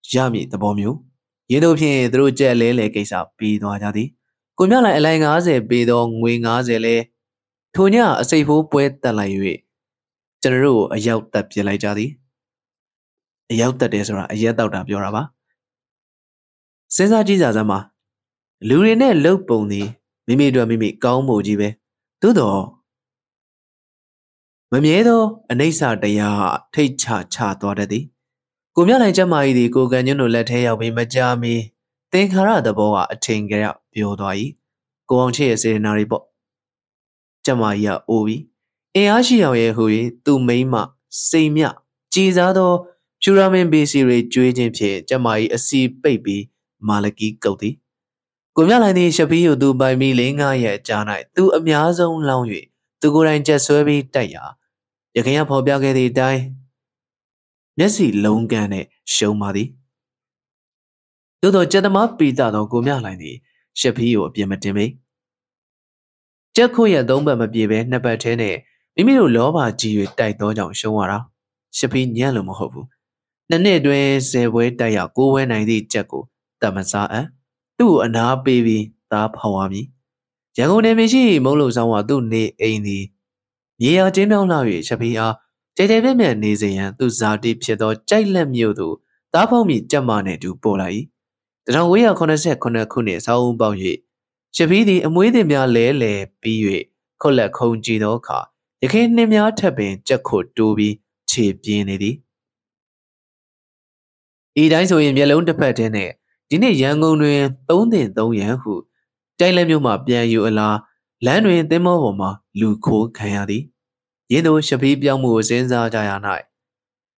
Jammy the bombu. You know, pin through jelly legs up, be no daddy. Gomia lang as a bid on wing as a lay. Tonya, a safe poet that lay. General, a yelp that jelly daddy. A yelp that is a yet out of your rubber. Senza Jesus, Ama. Lurine look bony. Mimi do a mimi, gong mojibe. Tudo. Mamiedo, an asa de ya, take cha cha to daddy. Gomia like Jamai, the Goganuno let her be majami. Think her other boa, a tinga, beauty. Go on cheers in Naribo. Jamaya, ovi. E ashia, hui, do mema, same ya. Cheesado, churamen busy rate, juiting pie, Jamai, a sea baby, malaki, goaty. Gomia like the Shapio do by me linga yet, Janai, do a mea's own laundry, to go and just serve it, Daya. You can't pop your get it, die. Nessie long can it, show muddy. Do the Jetama beat out of Gomia like the Shapio, Biamatime. Jacoya don't bama bibe, never tene. Mimino lova, gee, die dog on Shawara. Shapin yellow mohobu. Nane dress, say, wait, Daya, go when I did Jaco, Damasa, eh? Do an up baby, tap Hawami. Jango Nemishi, Molos, and what do need any? Ye are Jimmy Larry, Shapia, Jadavian Nizian, do Zadi Piedo, Jailem Yodu, tap on me, Jamane to Polai. The long way are gonna set Connor Cunis, how about ye? Shapidi, and with him, ya lele, be ye, collect home Gino car. You can't name your tapping, Jacko Doby, cheap Jenny. He dies away in yellow the pattern. Dine yang onwe, don't they don't yan who? Jailem you ma, bien you a la, Lanwin demo homa, Luco Kayadi. Yedo Shapi Biamu Senza Jayanai.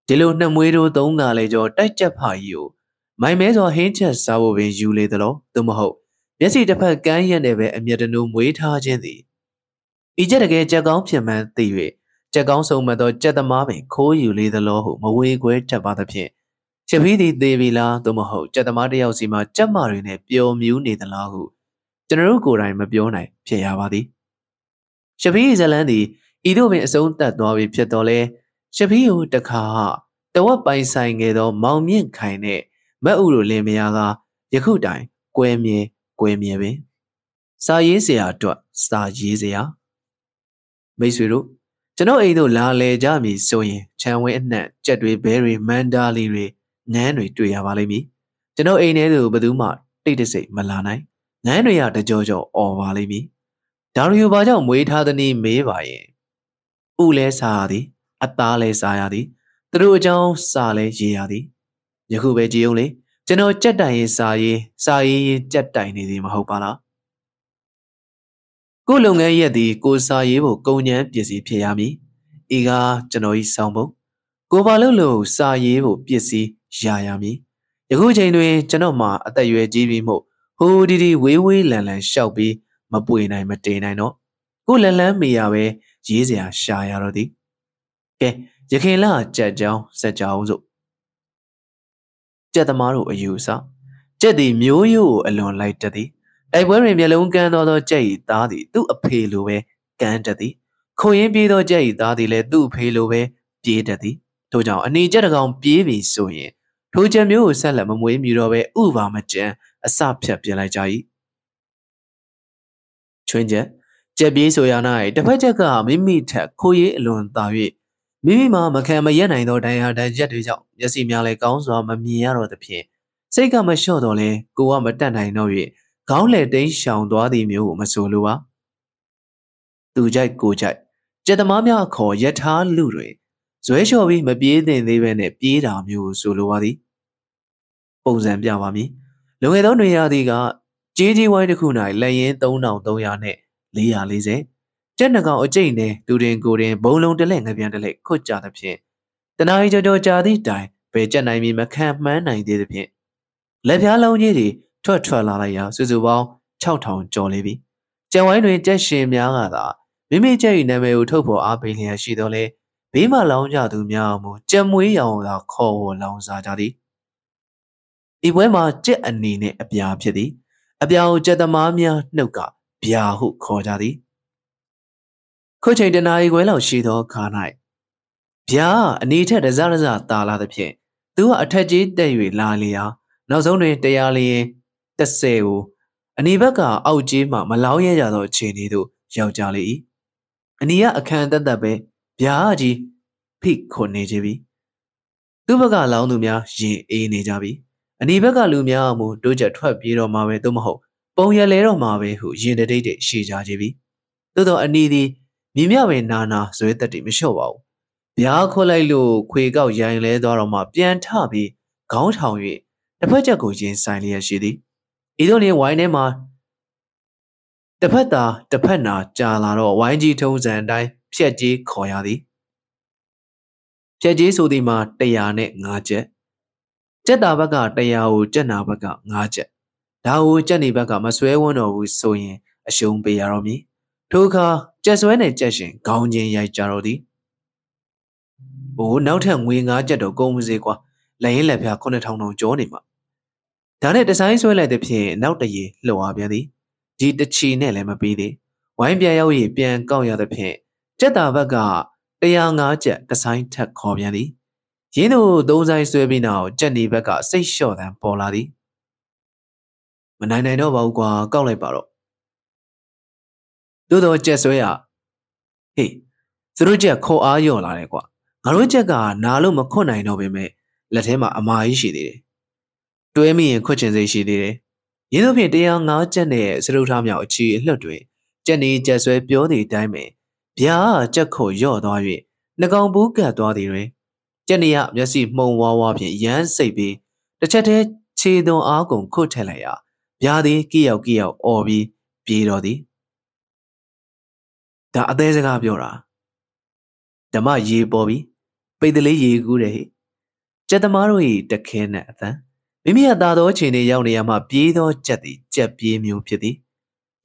Delo Namuido don't gallage or Dajapa you. My mess or hinges sour when you lay the law, the moho. Bessie the pack Gayan ever and yet a no wait hard jenny. Eject again Jagon man theory. Jagon so mother Jetamami call you lay the law, my way great Jabata Pien. Shapidi Devi La Domoho, Jadamaria Sima, Jamarine, Bio Muni the Lahu. General Gurai Mabione, Piavadi. Shapi is a landy, Ido makes own that Novi Pietole, Shapiu the Kaha, the what by sign Edo, Maumien Kaine, Mauru Lemiaga, Yakudai, Guemie, Guemiebe. Sayizia to Sajizia. Basiru, Jano Edo Lale Jami Soye, Chanwe and Nat, Jedwe Berry, Mandaliri. Nanui to Yavalimi. Jano ain't edu baduma, did say Malana. Nanui at the Jojo or Valimi. Daru Bajam wait had the name Mevaye. Ule Sadi, Atale Sayadi, Drujao Sale Giadi. You could be Julie. General Jedi is Sai, Sai Jedi, Nidi Mahopala. Golonga Yedi, Go Sai, Gonya, Piesi Piami, Iga, Genoi Sambo. Gobalolo, Sai, Piesi, Jayami. You could genuine Genoma at the U A G V Mo. Who did he wee wee lala shall be Mabuina Matina no? Go lala miawe, Jizia Shayarodi. Ke, Jakela, Jajao, Sajao. Jetamaru, a user. Jetty, mew you alone like Jetty. I worry me alone can or jay daddy do a pale away, can Jetty. Coin be the jay daddy let do pale away, jay daddy. Toja, and he jetagong baby so ye. Toja mew salam way mirror over my chair, a sap chapel jay. Changer. Jabby so yan I, the pajaca, me meet her, coy alone dawi. Mimi Mamma came a yen I know they are the jetties out. You see me like gowns or mamma or the pie. Say come a short only, go on but then I know it. Gown let they shout what the mew, Masolua. Do jack go jack. Jetamamia call yet hard ludry. So I shall be my beard and they went a beard on you, Suluadi. Bozam Yamami. Long I don't know Yadiga. J D. Wine Kuna lay in down out do yane. Lea Lise. Jennaga or Jane, do then go in bolo the length of the lake, could jar the pin. The night of Jadi die, but Janai me McCampman, I did the pin. Let her alone, yiddy, to a tralaya, Suzuwa, Chowtown, Jolly. Jawine Jeshim Yangada, Mimi Jay Name Utopo Abilia Shidole, Bima Longa do Miamu, Jemwe Yoda, call Lonza Jadi. Iwema Jet and Nini, a bia pity, a bia Jedamamia, Nuka, bia who called Jadi. Coaching the night well, she dog can I. Pia, Anita the Zaraza, Dala the Pie. Do a tajid, David Lalia. Not only the Ali, the Seu. Anibaka, Ojima, Malaya Yado, Chini do, Yao Jali. Ania a candle that be, Piaji, Pick Cornejabi. Dubaga Launumia, she a Nijabi. Anibaka Lumia Mu, Doja Twab Yero Mave Dumho. Boya Lero Mave, who generated she Jajibi. Dodo Anidi. Mimiawe nana, so that it may show out. Biacolailu, quick out young ledorama, bien tabi, count how ye. The pajago in silent shitty. It only wine emma. The pata, the penna, jalaro, winey tones and I, piaji, coyadi. Piaji sudima, deyane, ngaje. Jetabaga, deyao, jenabaga, ngaje. Dao, janibaga, masweon or so ye, a shun beyaromi. Toka, just when a judging, gong yin yai jarodi. Oh, now ten wing a jet of gomzigua, lay in lapia conaton of Jonima. Done it the signs were like the pin, now the ye, loa biadi. Did the chin elema bidi. Wine biao ye, bien gong ya the pin. Jetta baga, the young a jet, the sign tech cobiadi. You know, those eyes will be now, Jenny baga, say sure than poladi. When I know about gua, golly barrow. Dodo Jesuya. Hey, Thruja ko ayo laregua. Arujaga, Nalu Makona no be me. Let him a mai she did. Do a me and coaches she did. You know, be dear now, Jenny, Srutamia, she lottery. Jenny Jesue beauty dime. Pia, Jacko, your doy. Nagon booker doy. Jenny up, you see, mo wawapi, yan sabi. The chatted, she don't argon cotelaya. Piadi, gio gio, orbi, pirodi. The others are Biora. The ma ye bobby, pay the lay good eh? Jetamaru, the kin at the Mimia dado chini yoniama, beedo jetty, jet be mu pity.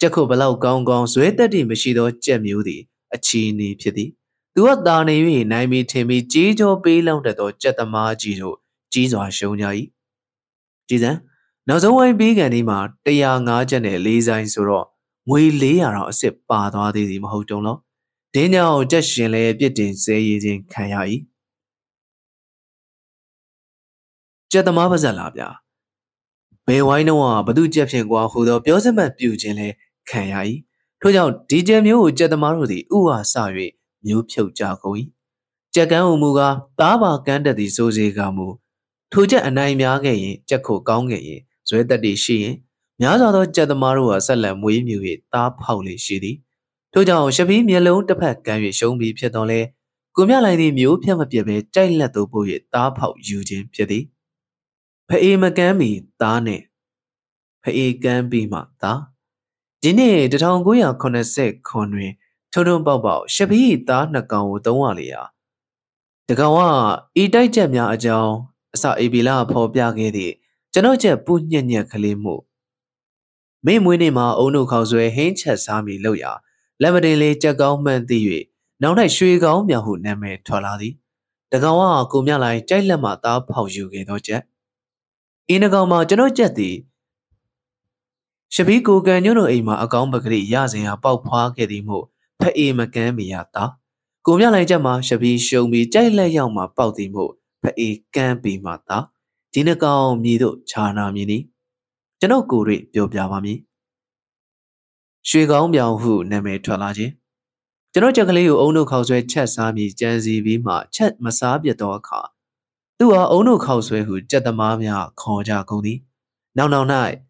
Jacob allow gong gong, sweat the dim machido, jet mudi, a chini pity. Do what down a me, Nami Timmy, Jijo be laundered or jetama Jijo, Jizo shown ye. Jizen, now so I big anima, the young argent, Lisa in Suro. We lay around sip bad or the ho don't know. Daniel just lay bidding say it in Kayai. Jetamavazalabia. May wine no, but do Japan go who the Biosamat Bujele Kayai. Put out D J Mu Jetamarudi, Ua Sari, New Pio Jacoi. Jagan Muga, Baba Ganda di Sozegamu. Tuja and I Miage, Jaco Gonge, so that they she. Yada Jadamaru, a salam, we knew it, dark holy shitty. Total shabby me alone the pack can be shown me piatole. Gumia lady, mew, piamapiabe, giant leto boy, dark out, Eugene, piety. Pei magami tane. Pei gambi mata. Dine de tanguya konese conwe. Tono baba, shabi ta nakao tawalia. The gawa, e daijamia ajao. Sa ibila po biagedi. Janoja punyanya kalimu. Me winima ono kauswe hencha sami loya. Lamadele jagao man diwi. Now that she go, Yahu name Toladi. The Gawa, Kumyala, Jailamata, Paujuke doje. In a Gama, Jano Jetty Shabiku Ganuno Ema, a Gombakri Yazia, Paupa Gedimo, Pei Macamiata. Kumyala Jama, Shabi show me Jaila Yama, Pautimo, Pei Gambi Mata. Tinago, Mido, Chana Mini. Jano Guri, Yobiamami. She go, Yahu name Toladi. Generally, you own no causeway chess army, Jenzi Vima, Chet Masabia Dorka. Do our own no causeway who jet the mamia, conja goni. Now, now, night.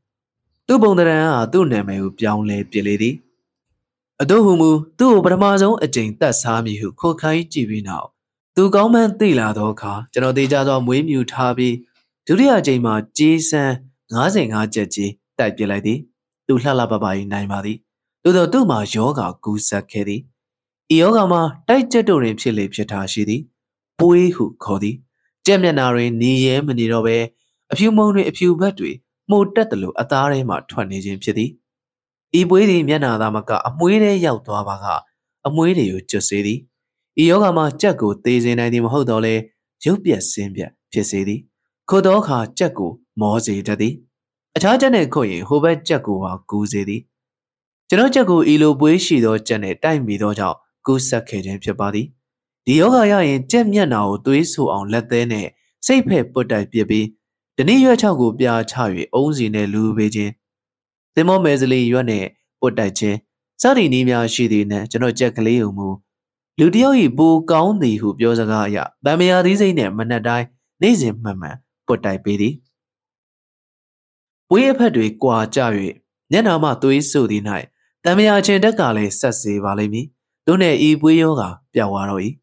Do bondera, do name who beyond lady. A do humu, do bramazo, a jink that's army who cocaine jibi now. Do government dealer doka, general dejadom wim you tabby. Do the ajima, jeez, nothing a jetty, that be lady. Do lalababai, naimadi. Do the duma yoga goosa kitty. Iogama, Taichaturim Shilipshatashidi, Pui who Kodi, Gemnanari, Niyem Nirobe, a few money, a few battery, Mo Tatalu, Atarema, twenty Jim Shidi. Ibuidi Miana Damaka, Amuide Yautuabaga, Amuide Josidi. Iogama, Jaco, Daisy Nadim Hodole, Jupia Simbia, Chesidi, Kodoka, Jaco, Mozi Daddy, a Tajane Koy, Hubert Jaco, Guzidi. Janojago Ilu Buishido Janet, Time Midoja. Good sake jam body. The yoga ya in jam ya now do is who on let the ne say pep but I baby. The new chago bia chawi owns in a lu beijing. The more mesly you ne but I che. Sari nimia shidi ne, Jano Jack Leumu. Ludioi boo gown the who biosagaya. Bamia is in a manadai, lazy mamma, but I pity. We have had we qua chawi. Nenama do is so the night. Damia chen the gale sassi valimi. Dune e buyoga, Piawaroi.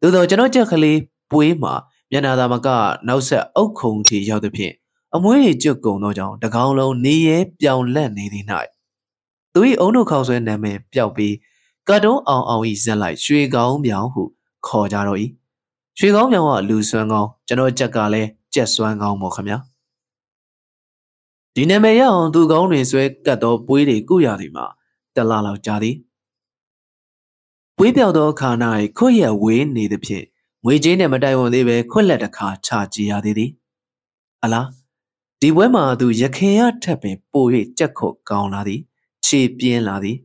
Do the Janojakali, Buima, Yanada Maga, now set Okon to Yodapin. Amway Joko nojo, the Gaulo, Nye, Pion Len, eighty nine. Do we ono cause a name, Piaubi? Gado on our easel like Sri Gao Miahu, Kojaroi. Sri Gao Miawa, Lusango, Janojakale, Jeswango Mokamia. Dinemeon do go in sweet Gado Buidi Guyarima, the Lalo Jadi. We build all carnai, coya win need the pit. We jane and Madai won't leave a car charge yadidi. Allah, the wema do yakea tapping, boy, jacko gown laddy, cheap bien laddy.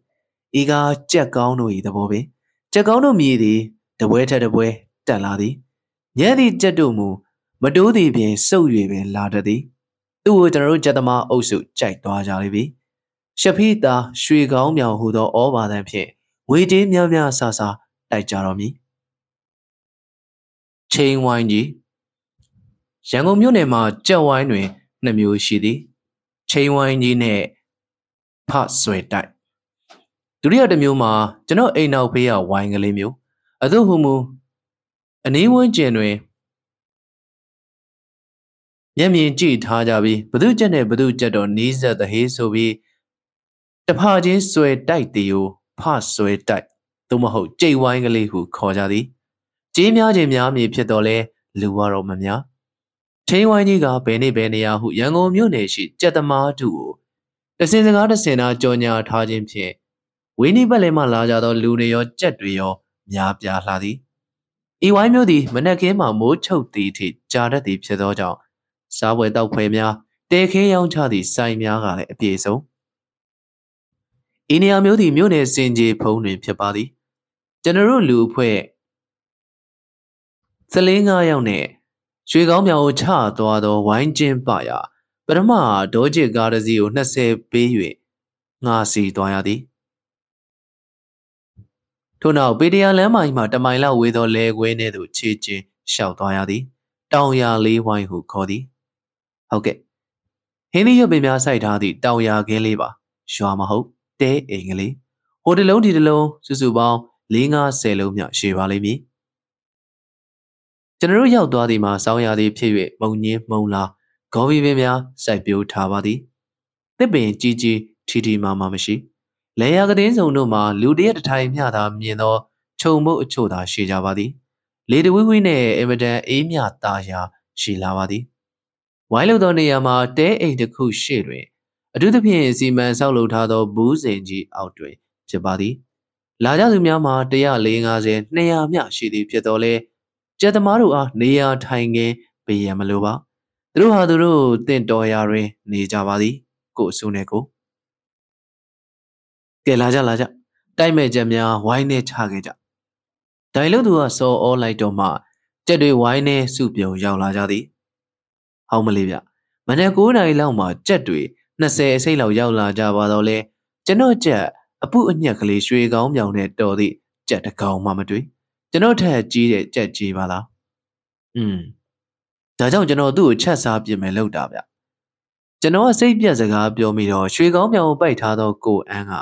Ega jackano eat the bobby. Jackano meedy, the waiter the way, the laddy. Yadi jadumu, Madu the bien so you been laddy. Do the road jadama also jack to a jalibi. Shapita, shri gao meow hudo over them here. We did Yamia Sasa, like Jaromi. Chain wine ye. Shangum Yunema, Jawine, Namu Shidi. Chain wine ye ne. Pass sweat die. Duria de Muma, Jano ain't now pay a wine a lemu. Ado humu. An even genuine. Yami G. Tajabi, Badu Jane, Badu Jadon, Niza the Haze will be. The party sweat died to you. Pass so it died. Tomaho J. Wangley who called Adi. Jamia Jamia me Piedole, Luaro Mamia. J. Waniga, Benny Benia, who young old Munish, Jetama duo. The Sena Gata Sena, Jonia Tajim Pie. Winnie Balema Lajado Lunio Jetrio, Yapia Ladi. Iwai Mudi, Manakema Mocho Diti, Jada di Piedoja. Sawe Dao Quemia, Deke Young Chadi, Saimia Pieso. In a multi muni singe pony piabadi. General Lu Pue Salinga Yone. She got me old child, daughter, wine gin buyer. But a ma, doji gardazio, nase baby. Nasi doyadi. To now, bidia lema, matamaila with a leg wene to chichi, shout doyadi. Down ya lee wine who coddy. Okay. Henny you be my side, daddy, down ya galiba. Shamaho. Day Engley. What alone did alone, Susuba, Linga, Selumia, Shivalimi. General Yadima, Sayadi, Pivet, Moni, Mola, ကော်ဖီပင်များစိုက်ပျိုးထားပါသည်သစ်ပင်ကြီးကြီးထီထီမာမာမရှိလယ်ယာကတင်းစုံတို့မှာလူတရက်တစ်ထိုင်မျှသာမြင်သောခြုံမုတ်အချို့သာရှိကြပါသည်လေတဝိဝိနဲ့အင်မတန်အေးမြသာရာရှိလာပါသည်ဝိုင်းလုံသောနေရာမှာတဲအိမ်တစ်ခုရှေ့တွင်အထူးသဖြင့်စီမံဆောက်လုပ်ထားသောဘူးစင်ကြီးအောက်တွင်ဖြစ်ပါသည်လာကြသူများမှာတစ်ရာလေးဆယ် နှစ်ရာမျှရှိသည်ဖြစ်တော်လဲကျက်သမားတို့အားနေရာထိုင်ခင်းပေးရမလို့ပါသူတို့ဟာသူတို့တင့်တော်ရာတွင်နေကြပါသည်ကိုအဆူနဲ့ကိုကဲလာကြလာကြတိုက်မဲ့ချက်များဝိုင်းနဲ့ချခဲ့ကြဒိုင်လုံးသူကစော်အောလိုက်တော့မှကြက်တွေဝိုင်းနဲ့စုပြုံရောက်လာကြသည်ဟောင်းမလေးဗျမနက်ကိုးနာရီလောက်မှကြက်တွေနှစ်ဆယ်အစိတ်လောက်ရောက်လာကြပါတော့လဲကျွန်တော်ကြက်အပုအညက်ကလေးရွှေကောင်းမြောင်နဲ့တော်သည့်ကြက်တစ်ကောင်မှမတွေ့ကျွန်တော်ထက်ကြီးတဲ့ကြက်ကြီးပါလားอืมဒါကြောင့်ကျွန်တော်သူ့ကိုချက်စားပြင်မယ်လို့တာဗျကျွန်တော်အစိတ်ပြက်စကားပြောမိတော့ရွှေကောင်းမြောင်ကိုပိုက်ထားသောကိုအန်းက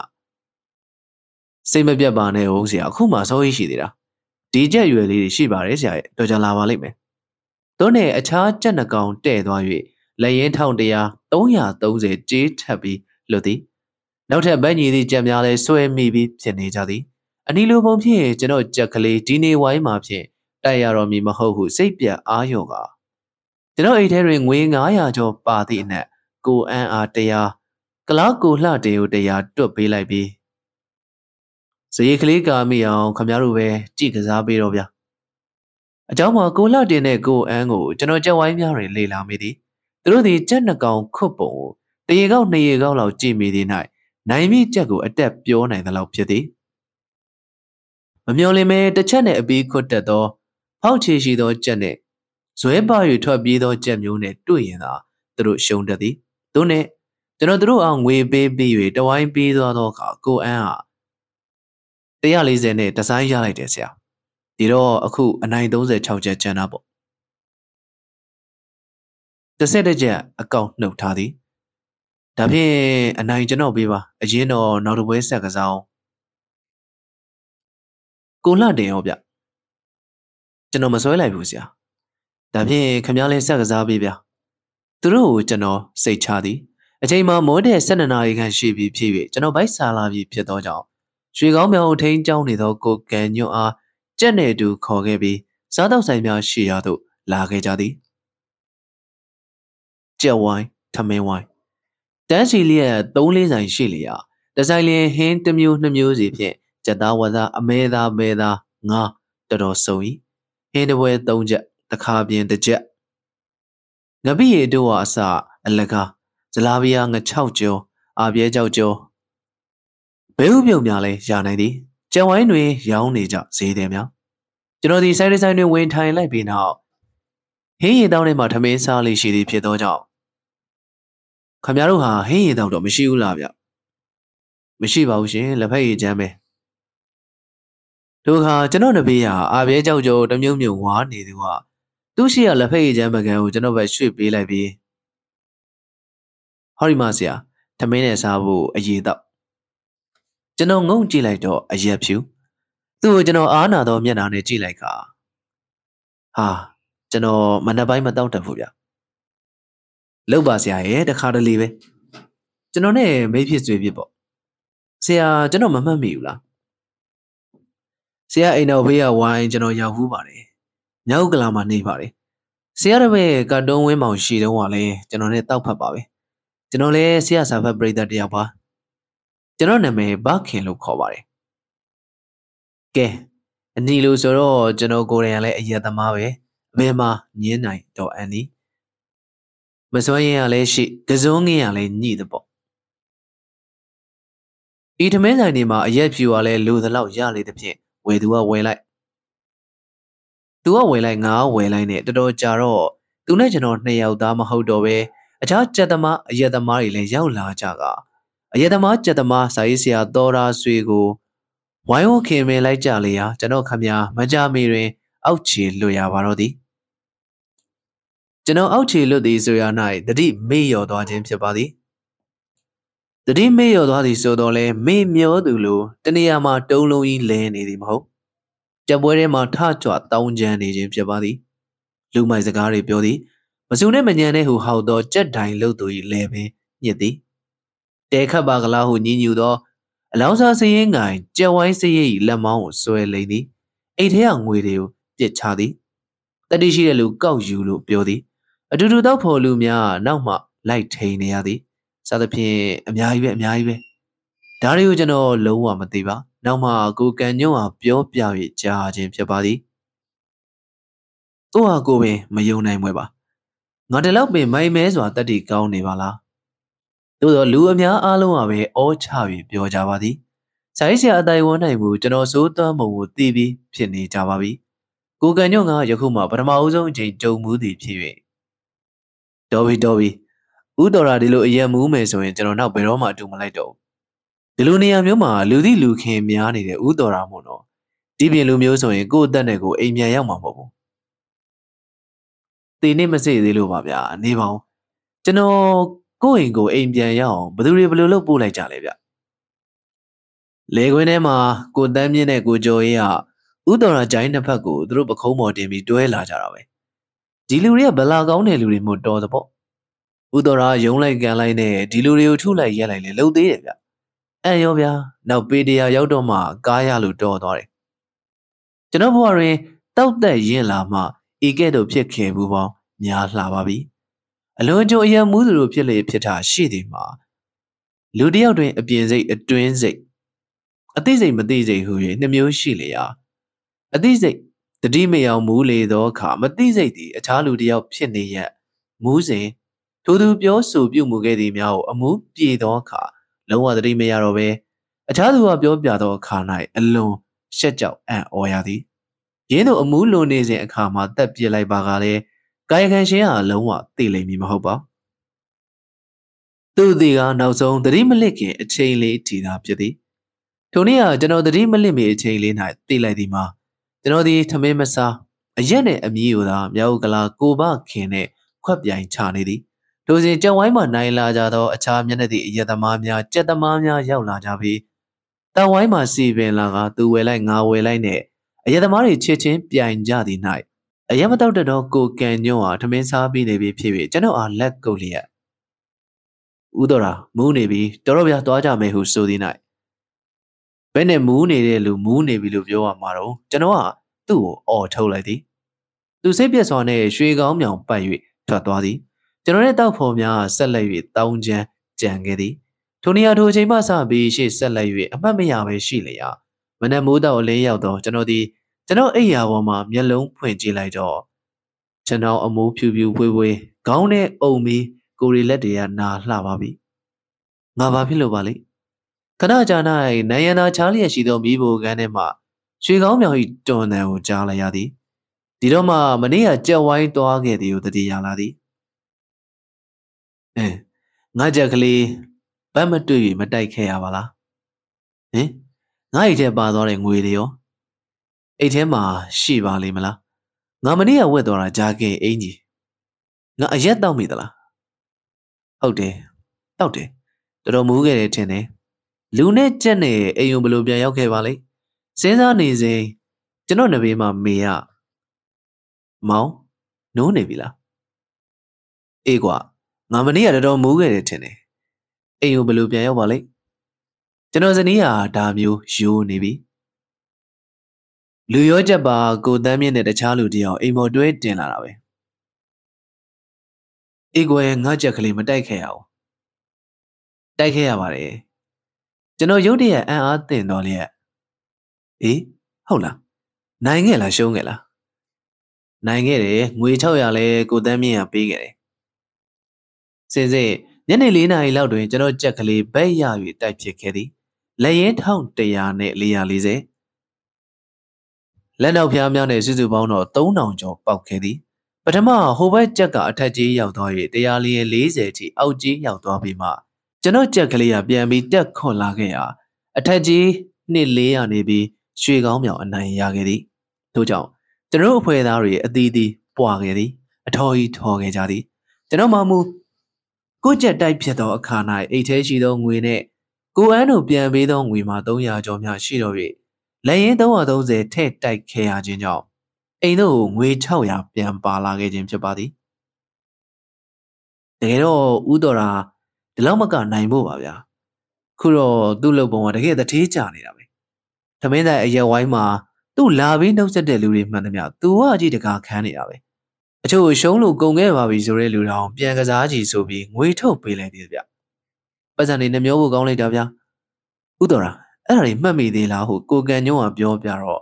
စိတ်မပြတ်ပါနဲ့ဟုတ်ဆရာအခုမှစောကြီးရှိသေးတာဒီကြက်ရွယ်လေးတွေရှိပါတယ်ဆရာရဲ့တော်ကြလာပါလိမ့်မယ်သူနဲ့အခြားကြက်နှကောင်တဲ့သွား၍လက်ရင်းတစ်ထောင်တစ်ရာသုံးရာသုံးဆယ်ကြေးထပ်ပြီးလွတ်သည်နောက်ထပ်ဗန်းကြီးသည့်ကြက်များလည်းဆွဲမိပြီးဖြစ်နေကြသည်အနီလိုပုံဖြင့်ကျွန်တော်ကြက်ကလေးဒီနေဝိုင်းမှာဖြင့်တိုက်ရတော်မူမဟုတ်ဟုစိတ်ပြတ်အာရုံကကျွန်တော်အိတ်ထဲတွင်ငွေငါးရာကျော်ပါသည့်အနက်ကိုအန်းအားတရားကလားကိုလှတေကိုတရားတွတ်ပေးလိုက်ပြီးဇေယကလေးကာမိအောင်ခမရတို့ပဲကြည်ကစားပေးတော့ဗျာအเจ้าမှာကိုလှတင်တဲ့ကိုအန်းကိုကျွန်တော်ကြက်ဝိုင်းများတွင်လေလာမိသည်သူတို့သည်ကြက်နှစ်ကောင်ခုတ်ပုံကိုတရေကောက်နှစ်ရေကောက်လောက်ကြည့်မိသည်၌နိုင်မိကြက်ကိုအတက်ပြောနိုင်သလောက်ဖြစ်သည်မမျော်လင့်မဲတစ်ချက်နဲ့အပီးခွတ်တက်သောဖောက်ချေရှိသောကြက်နဲ့ဇွဲပါ၍ထွက်ပြေးသောကြက်မျိုးနဲ့တွေ့ရင်သာသူတို့ရှုံတတ်သည်သူနဲ့ကျွန်တော်တို့အောင်ငွေပေးပြီး၍တဝိုင်းပြေးသွားသောအခါကိုအန်းဟာတစ်ရာလေးဆယ်နဲ့ဒီဇိုင်းရလိုက်တယ်ဆရာဒီတော့အခုအနိုင်သုံးဆယ်ခြောက်ချက်ကျန်တာပေါ့တစ်ဆက်တစ်ချက်အကောင့်နှုတ်ထားသည်ဒါဖြင့်အနိုင်ကျွန်တော်ပေးပါအရင်တော့နောက်တစ်ပွဲဆက်ကစားအောင်ကိုလှတင်ရောဗျကျွန်တော်မစွဲလိုက်ဘူးဆရာဒါဖြင့်ခင်ဗျားလည်းဆက်ကစားပေးဗျသူတို့ကိုကျွန်တော်စိတ်ချသည်အချိန်မှမိုးတဲ့ဆယ်နှစ်နာရီခန့်ရှိပြီဖြစ်၍ကျွန်တော်ဘိုက်ဆာလာပြီဖြစ်သောကြောင့်ရွှေကောင်းမြောင်ထိန်းကျောင်းနေသောကိုကံညွန့်အားကြက်နေသူခေါ်ခဲ့ပြီးစားတောက်ဆိုင်များရှိရာသို့လာခဲ့ကြသည်ကြက်ဝိုင်းထမင်းဝိုင်းတန်းစီလျက်သုံးလေးဆိုင်ရှိလျာတဆိုင်လျင်ဟင်းတစ်မျိုးနှစ်မျိုးစီဖြင့်ကြက်သားဝသားအမဲသားမဲသားငါတော်တော်စုံ၏ဟင်းတစ်ပွဲသုံးချက်တစ်ခါပြင်တစ်ချက်ငပိရေတို့ဟာအစအလကားဇလာဗီယာင၆ကျော်အာပြဲကြောက်ကျော်ဘဲဥပြုံများလဲရနိုင်သည်ကြံဝိုင်းတွင်ရောင်းနေကြဈေးသည်များကျွန်တော်ဒီဆိုင်တစ်ဆိုင်တွင်ဝင်ထိုင်လိုက်ပြီးနောက်ဟင်းရည်တောင်းထဲမှာထမင်းစားလေးရှိသည်ဖြစ်သောကြောင့်ခမရတို့ဟာဟင်းရည်တောင်းတော့မရှိဘူးလားဗျမရှိပါဘူးရှင်လက်ဖက်ရည်ချမ်းပဲတို့ခါကျွန်တော်နဘေးဟာအာဘဲကြောက်ကြောတမျိုးမျိုးဝါနေသူဟာသူ့ရှိရလက်ဖက်ရည်ချမ်းပကံကိုကျွန်တော်ပဲရွှေ့ပေးလိုက်ပြီးဟောဒီမှာဆရာထမင်းနဲ့စားဖို့အရေးတော့ကျွန်တော်ငုံကြည့်လိုက်တော့အရက်ဖြူသူ့ကိုကျွန်တော်အားနာသောမျက်နှာနဲ့ကြည့်လိုက်ခါဟာကျွန်တော်မနှက်ပိုင်းမတောက်တတ်ဘူးဗျလောက်ပါဆရာရဲ့တခါတလေပဲကျွန်တော်နဲ့မိဖြစ်ဆွေဖြစ်ပေါ့ဆရာကျွန်တော်မမှတ်မိဘူးလားဆရာအိမ်တော်ဘေးကဝိုင်းကျွန်တော်ရောက်ဟူးပါတယ်မြောက်ကလာမှာနေပါတယ်ဆရာတပည့်ကတုံးဝင်းမောင်ရှိတုံးကလည်းကျွန်တော်နဲ့တောက်ဖတ်ပါပဲကျွန်တော်လည်းဆရာစာဖတ်ပရိသတ်တယောက်ပါကျွန်တော်နာမည်ဘခင်လို့ခေါ်ပါတယ်။ကဲအညီလို့ဆိုတော့ကျွန်တော်ကိုယ်တိုင်ကလည်းအယက်သမားပဲ။အမေမှာညင်းနိုင်တော့အန်ဒီ။မစွမ်းရင်ကလည်းရှိ၊ကစုံငင်းကလည်းညိတဲ့ပေါ့။ဤထမင်းဆိုင်တွေမှာအယက်ဖြူကလည်းလူသလောက်ရလေတဲ့ဖြင့်ဝယ်သူကဝယ်လိုက်။သူကဝယ်လိုက်ငါကဝယ်လိုက်နဲ့တော်တော်ကြာတော့သူနဲ့ကျွန်တော်နှစ်ယောက်သားမဟုတ်တော့ပဲအခြားကြက်သမားအယက်သမားတွေလည်းရောက်လာကြတာ။အယက်သမားကြက်သမားစာရေးဆရာတော်ရာဆွေကိုဝိုင်းဝန်းခင်မင်လိုက်ကြလေရာကျွန်တော်ခမညာမကြမီတွင်အောက်ခြေလွတ်ရပါတော့သည်ကျွန်တော်အောက်ခြေလွတ်သည်ဆိုရာ၌တတိမေ့လျော်သွားခြင်းဖြစ်ပါသည်တတိမေ့လျော်သွားသည်ဆိုတော့လဲမေ့မျောသူလိုတနေရာမှာတုံးလုံးကြီးလဲနေသည်မဟုတ်ကြက်ပွဲထဲမှာထကြွတောင်းကြံနေခြင်းဖြစ်ပါသည်လူမိုက်စကားတွေပြောသည် Masune manyane who how do jet dying low to lebe yeti. Take a baglahu ninu do. Allows us a young guy, J Y C E Lamau, so a lady. Eight young with you, jet chardy. That is she a look, go you look beauty. A do do da polumia, no ma, light tain yadi. Sadapi, amiabe, amiabe. Dario Jano, low amativa. No ma, go can you up your piavi, charge in your body. Tua go away, my own name weber. Not allowed me, my mess, what that he go nevala. Do the Lumia Aluawe or Chavi, Pio Javadi. Saisia Daiwana, Mutano Sota, Mu, Tibi, Pini Javavi. Guganyonga, Yakuma, but a mauzo, Joe Moody, Piwi. Dovi Dovi Udora de Luia Mumeso in General Beroma to Malato. The Lunia Muma, Ludi Luke, Miani, the Udora Mono. Dibi Lumioso in good Danego, Amia Yamabo. The name is the Lumabia, Nemo. General going go aim bien yao, but the river look like Jalevia. Leguinema, good damn a good joya. Udora giant pago, drop a como demi duela jarraway. Deluria belaga only remote door the pop. Udora young like galine, delurio two like yellow little deer. Ayovia, now pedia yodoma, Gaia ludo dore. Genovari, doubt that yen lama, egeto pieke buba, nya lavabi. Alonjo ya mudru pile pita shidi ma. Ludio doing a bienze a twinze. A dizzy madize who in the mu shilia. A dizzy, the dimeo mule do car, madize, a taludio pinny yet. Muse, to do your soup you mugedi meow, a mu be do car, lower the dimeo away. A talu of your biado car night alone, shet out and oyadi. Yeno a mulo nize a karma that be like bagale. Gaya can share a lower daily mimahoba. Do the now zone the rimaliki a chain lay teen up jetty. Tonia, Jano the rimalimi a chain lay night, daylight dima. Jano the Tamemasa, a yene a miuda, Yaugala, Goba, Kene, Quabya in Chanidi. Doze Jawaima Naila Jado, a charm yanadi, Yadamamia, Jedamamia, Yaula Javi. Tawaima see Velaga, do well like Naweline, a Yadamari chichin, Pian Jadi night. I am about the dog go can you are to men's happy navy period, general and let go here. Udora, moon navy, Dorobia Dodja may who so the night. When a moon a lu moon navy luvio amaro, Genoa, two or tow lady. To save us on a shrig on yon by you, Tatwadi. Generate out for me, Salay, Downja, Jangedi. Tonia to Jamasa be she Salay, and Mamia, Shilia. When I moved out lay out, Genodi. Channel A Yawama, Yellow, Punchy Lido. Channel a move to you, we we, Gone, O me, Goriletia, na lavabi. Navapilo Valley. Kanajana, Nayana Charlie, she don't be Ganema. She gone, you don't know Jalayadi. Didoma, Mania, Jawai, dog at you, the Dialadi. Eh, Najakali, Bamatui, Madaike Avala. Eh, Naija Badoring video. Atema, she valimala. Namania wedora jage angi. Not a jet down middle. Oute, oute. The Romuge tene. Lune tene, eumblubia yoke valley. Sena nize. Genonavima mea. Mau, no nevilla. Egua. Namania the Romuge tene. Eumblubia valley. Genozania, damn you, shoe nevi. Luyoja ba go damien at a chalu deal, a more duet dinner away. Igwe ngajakali madakeo. Dakeaware. Jano yodia and art thin dolia. E? Hola. Nangela shongela. Nangere, we toyale go damia bigere. Says eh, Nenelina iloudu, Jano jakali, bayavi type caddy. Lay it hound deyane lialize. Leno Piamian is to bono, don't know your balcony. But a ma, who wet jacka, taji yautoi, the ali lazy, auji yautobima. Jano jackalia, biami jacko lagea. A taji, nilly and ibi, shigomio and nine yagedi. Tojo. The rope with Ari, a didi, boagedi, a toy togejadi. Jano mamu. Go jet di pieto, canai, ate don't win it. Go anu biami don't we ma, don't ya jomia shidori. Lay though those a tet like Kaya Jinjo. A no, we chow ya, Bian Bala get him to body. တကယ်တော့ဦးတော်တာဒီလောက်မကနိုင်ဖို့ပါဗျာခုတော့သူ့လုပ်ပုံကတကယ်တထေးချနေတာပဲသမင်းသားအရက်ဝိုင်းမှာသူ့လာပြီးနှုတ်ဆက်တဲ့လူတွေမှန်သမျှသူကကြီးတကာခန်းနေတာပဲအချို့ရှုံးလို့ကုန်ခဲ့ပါပြီဆိုတဲ့လူတော်ပြန်ကစားကြည့်ဆိုပြီးငွေထုတ်ပေးလိုက်တယ်ဗျပတ်စံနေနှမျောဖို့ကောင်းလိုက်တာဗျာဦးတော်တာအဲ့ဒါတွေမှတ်မိသေးလားဟုကိုကန်ညုံကပြောပြတော့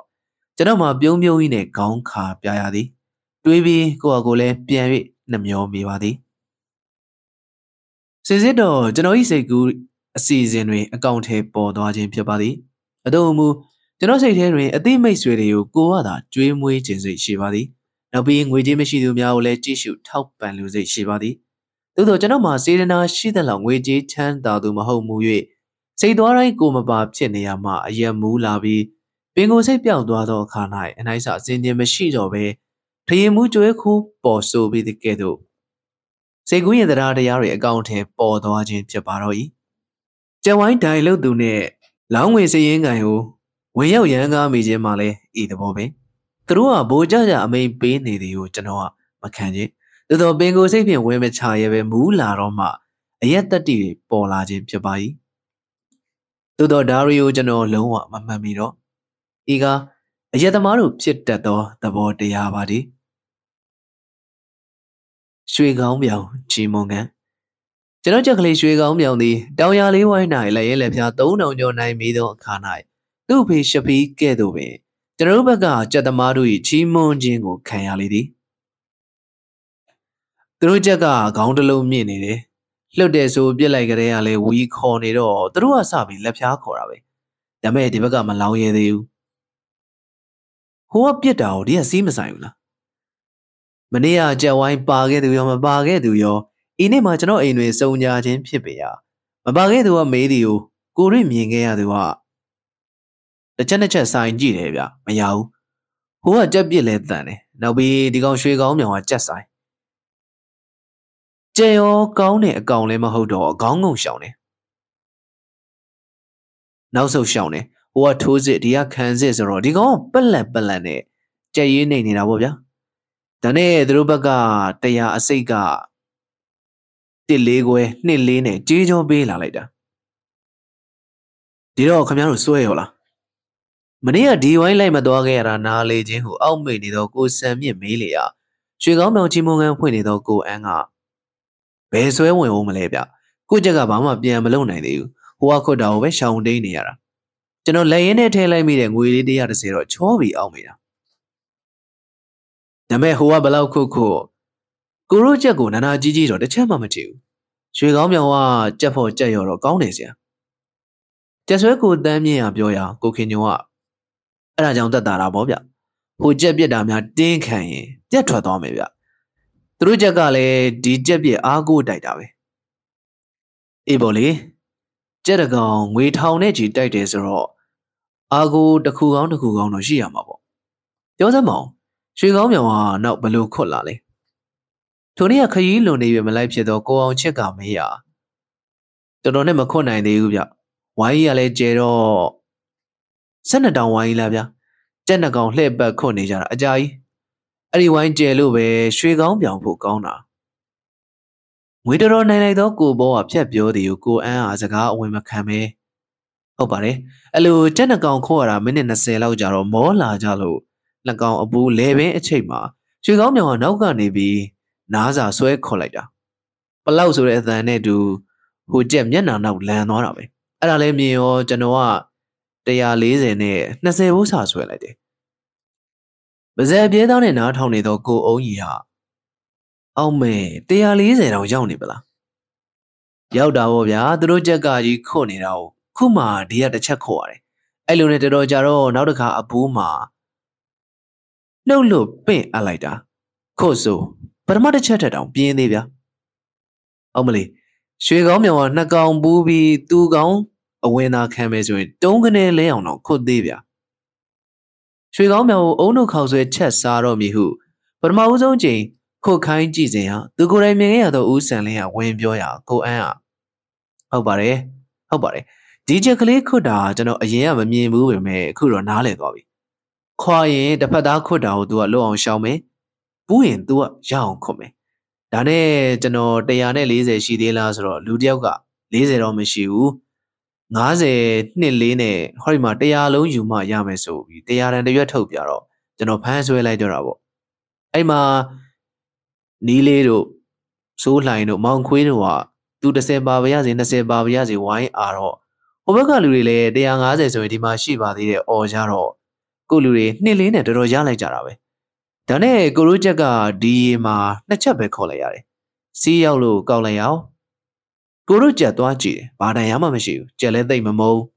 ကျွန်တော်မှပြုံးပြုံးကြီးနဲ့ခေါင်းခါပြရသည်တွေးပြီးကိုယ့်အကိုလည်းပြန်၍နှမျောမိပါသည်စစ်စစ်တော့ကျွန်တော်ဤစိတ်ကူးအစီအစဉ်တွင်အကောင့်ထဲပေါ်သွားခြင်းဖြစ်ပါသည်အတုံမူကျွန်တော်စိတ်ထဲတွင်အသိမိတ်ဆွေတွေကိုကိုကသာကြွေးမွေးခြင်းစိတ်ရှိပါသည်နောက်ပြီးငွေကြေးမရှိသူများကိုလည်းကြည့်ရှုထောက်ပံ့လူစိတ်ရှိပါသည်သို့သောကျွန်တော်မှာစေတနာရှိသလောက်ငွေကြေးချမ်းသာသူမဟုတ်မူ၍စိတ်သွားတိုင်းကိုမပါဖြစ်နေရမှအယံမူးလာပြီးပင်ကိုစိတ်ပြောင်းသွားသောအခါ၌အနိုင်စအစဉ်ခြင်းမရှိတော့ဘဲထရေမူးကြွေးခိုးပေါ်ဆိုပြီးတဲ့ကဲ့သို့စေကူးရင်တရားတရားတွေအကောင့်ထဲပေါ်သွားခြင်းဖြစ်ပါတော့၏ကျန်ဝိုင်းဒိုင်လုတ်သူနဲ့လောင်းဝင်စည်ရင်ကန်ကိုဝင်ရောက်ရန်ကားမိခြင်းမှလည်းဤသဘောပဲသူတို့ကဘိုးကြကြအမိန်ပေးနေတယ်ကိုကျွန်တော်ကမခံချင်းသို့တော်ပင်ကိုစိတ်ဖြင့်ဝင်မချရဲပဲမူးလာတော့မှအရက်တတိတွေပေါ်လာခြင်းဖြစ်ပါ၏သို့တော်ဒါရီကိုကျွန်တော်လုံးဝမမှန်မိတော့ဤကအရက်သမားတို့ဖြစ်တတ်သောသဘောတရားပါသည်ရွှေကောင်းပြောင်ကြီးမွန်ကန်ကျွန်တော်ချက်ကလေးရွှေကောင်းပြောင်သည်တောင်ရလေးဝိုင်း၌လည်းရဲလက်ဖြာသုံးထောင်ကျော်နိုင်ပြီးသောအခါ၌သူ့ဖေရှပီးကဲ့သို့ပင်ကျွန်တော်ဘက်ကကြက်သမားတို့၏ကြီးမွန်ခြင်းကိုခံရလေသည်သူတို့ချက်ကခေါင်းတစ်လုံးမြင့်နေတယ်လှုပ်တယ်ဆိုပြစ်လိုက်ကြတဲ့ကလည်းဝီခေါ်နေတော့သူတို့ကစပြီးလက်ဖြာခေါ်တာပဲဒါပေမဲ့ဒီဘက်ကမလောင်ရသေးဘူးဟိုကပြစ်တာကိုဒီကစီးမဆိုင်ဘူးလားမနေ့ကကြက်ဝိုင်းပါခဲ့သူရောမပါခဲ့သူရောအင်းနဲ့မှကျွန်တော်အိမ်တွင်စုံညာခြင်းဖြစ်ပေရာမပါခဲ့သူကမေးသည်ကိုကိုရိမြင်ခဲ့ရသူကတစ်ချက်တစ်ချက်ဆိုင်ကြည့်တယ်ဗျမရဘူးဟိုကကြက်ပြစ်လဲတန်တယ်နောက်ပြီးဒီကောင်ရွှေကောင်းမြောင်ကကြက်ဆိုင်ကြက်ရောကောင်းတဲ့အကောင်လည်းမဟုတ်တော့အကောင်းငုံရှောင်းတယ်နောက်ဆုတ်ရှောင်းတယ်ဟိုကထိုးစစ်ဒီကခံစစ်ဆိုတော့ဒီကောင်ပက်လက်ပက်လက်နဲ့ကြက်ရင်းနေနေတာပေါ့ဗျာဒါနဲ့သူတို့ဘက်ကတရားအစိတ်ကတစ်လေးခွဲနှစ်လေးနဲ့ကြေးကြောပေးလာလိုက်တာဒီတော့ခင်ဗျားတို့စွဲရောလားမနေ့ကဒီဝိုင်းလိုက်မသွားခဲ့ရတာနားလေခြင်းဟုအောက်မေ့နေသောကိုစံမြင့်မေးလေရရွှေကောင်းမြောင်ချီမွန်ကန်ဖွင့်နေသောကိုအန်းကဘယ်စွဲဝင်အောင်မလဲဗျကိုကြက်ကဘာမှပြန်မလုပ်နိုင်သေးဘူးဟိုကခွတ်တာကိုပဲရှောင်တိန်နေရတာကျွန်တော်လက်ရင်းနဲ့ထဲလိုက်မိတဲ့ငွေလေးတစ်ရာတစ်ဆယ်တော့ချောပြီးအောက်မေ့တာဒါပေမဲ့ဟိုကဘလောက်ခုတ်ခုတ်ကိုရိုးချက်ကိုနာနာကြီးကြီးတော့တစ်ချက်မှမထီဘူးရွှေကောင်းမြောင်ကကြက်ဖို့ကြက်ရော်တော့ကောင်းတယ်ဆရာကြက်ဆွဲကိုတန်းမြင့်ရပြောရကိုခင်ညုံကအဲ့ဒါကြောင့်တက်တာတာပေါ့ဗျဟိုကြက်ပြစ်တာများတင်းခံရင်ပြက်ထွက်သွားမယ်ဗျသူတို့ကြက်ကလည်းဒီကြက်ပြစ်အားကိုတိုက်တာပဲအေးပေါ့လေကြက်တကောင်ငွေထောင်နဲ့ကြီးတိုက်တယ်ဆိုတော့အားကိုတစ်ခုကောင်းတစ်ခုကောင်းတော့ရှိရမှာပေါ့ပြောစမ်းမအောင်ရွှေကောင်းမြောင်ဟာနောက်ဘလို့ခွတ်လာလဲထိုနေ့ကခရီးလွန်နေပြီမလိုက်ဖြစ်တော့ကိုအောင်ချက်ကမေးရတော်တော်နဲ့မခွတ်နိုင်သေးဘူးဗျဝိုင်းကြီးကလည်းကျဲတော့ဆယ့်နှစ်တောင်ဝိုင်းကြီးလားဗျကြက်နှကောင်လှည့်ပတ်ခွတ်နေကြတာအကြာကြီးအဲ့ဒီဝိုင်းကျဲလို့ပဲရွှေကောင်းမြောင်ဖို့ကောင်းတာငွေတော်တော်နိုင်လိုက်တော့ကိုဘောကဖြတ်ပြောသေးကိုကိုအန်းဟာစကားအဝင်မခံပဲဟုတ်ပါတယ်အဲ့လိုကြက်နှကောင်ခွတ်ရတာမိနစ်နှစ်ဆယ်လောက်ကြာတော့မောလာကြလို့လက်ကောင်အပူလဲပင်အချိန်မှာရွှေကောင်းမြောင်ကနောက်ကနေပြီးနားစာဆွဲခေါ်လိုက်တာပလောက်ဆိုတဲ့အသံနဲ့တူဟိုကြက်မျက်နှာနောက်လန်သွားတာပဲအဲ့ဒါလည်းမြင်ရောကျွန်တော်ကတစ်ရာ၄၀နဲ့နှစ်ဆယ်ဘိုးစာဆွဲလိုက်တယ်မစဲပြေးသားနဲ့နားထောင်နေတော့ကိုအုံးကြီးဟာအောက်မဲတစ်ရာ၄၀တောင်ရောက်နေပလားရောက်တာပေါ့ဗျာသူတို့ကြက်ကကြီးခုတ်နေတာကိုခုမှဒီကတစ်ချက်ခေါ်ရတယ်အဲ့လိုနဲ့တော်တော်ကြာတော့နောက်တစ်ခါအပူးမှာလှုပ်လို့ပင့်အပ်လိုက်တာခုတ်ဆိုပထမတစ်ချက်ထက်တောင်ပြင်းသေးဗျာအောင်မလေးရွှေကောင်းမြောင်ကနှစ်ကောင်ပူးပြီးသူကောင်းအဝင်သာခံမယ်ဆိုရင်တုံးကနေလဲအောင်တော့ခုတ်သေးဗျာရွှေကောင်းမြောင်ကိုအုံတို့ခေါက်ဆွဲချက်စားတော့မည်ဟုပထမဦးဆုံးချိန်ခုတ်ခိုင်းကြည့်စဉ်ဟာသူကိုယ်တိုင်မြင်ခဲ့ရသောဦးစံလင်းကဝင်ပြောရာကိုအန်းဟာဟုတ်ပါတယ်ဟုတ်ပါတယ်ဒီချက်ကလေးခုတ်တာကျွန်တော်အရင်ကမမြင်ဘူးပဲမဲ့အခုတော့နားလည်သွားပြီခွာရင်တစ်ဖက်သားခွတ်တာကို तू ကလွတ်အောင်ရှောင်မယ်ပူးရင် तू ကရအောင်ခွတ်မယ် Dane Jano Diane Lise she de Lazaro, Ludioga, Lise Romishu Naze Niline, Horima Dealo, Yuma Yameso, Dear and the Yotopiaro, Jano Panswell Dorabo. Aima Nilero, so line of Mount Quinoa, do the same Babias in the same Babias, wine arrow. Overgalure, they are others with Mashiva de Ojaro. Guluri, Niline, the Rojala Jarabe. Dane Gurujaga Dima Nachabe Colleare. See Yalu Galayao Guruja Dwaji, Badayamamishu, Jale de Mamo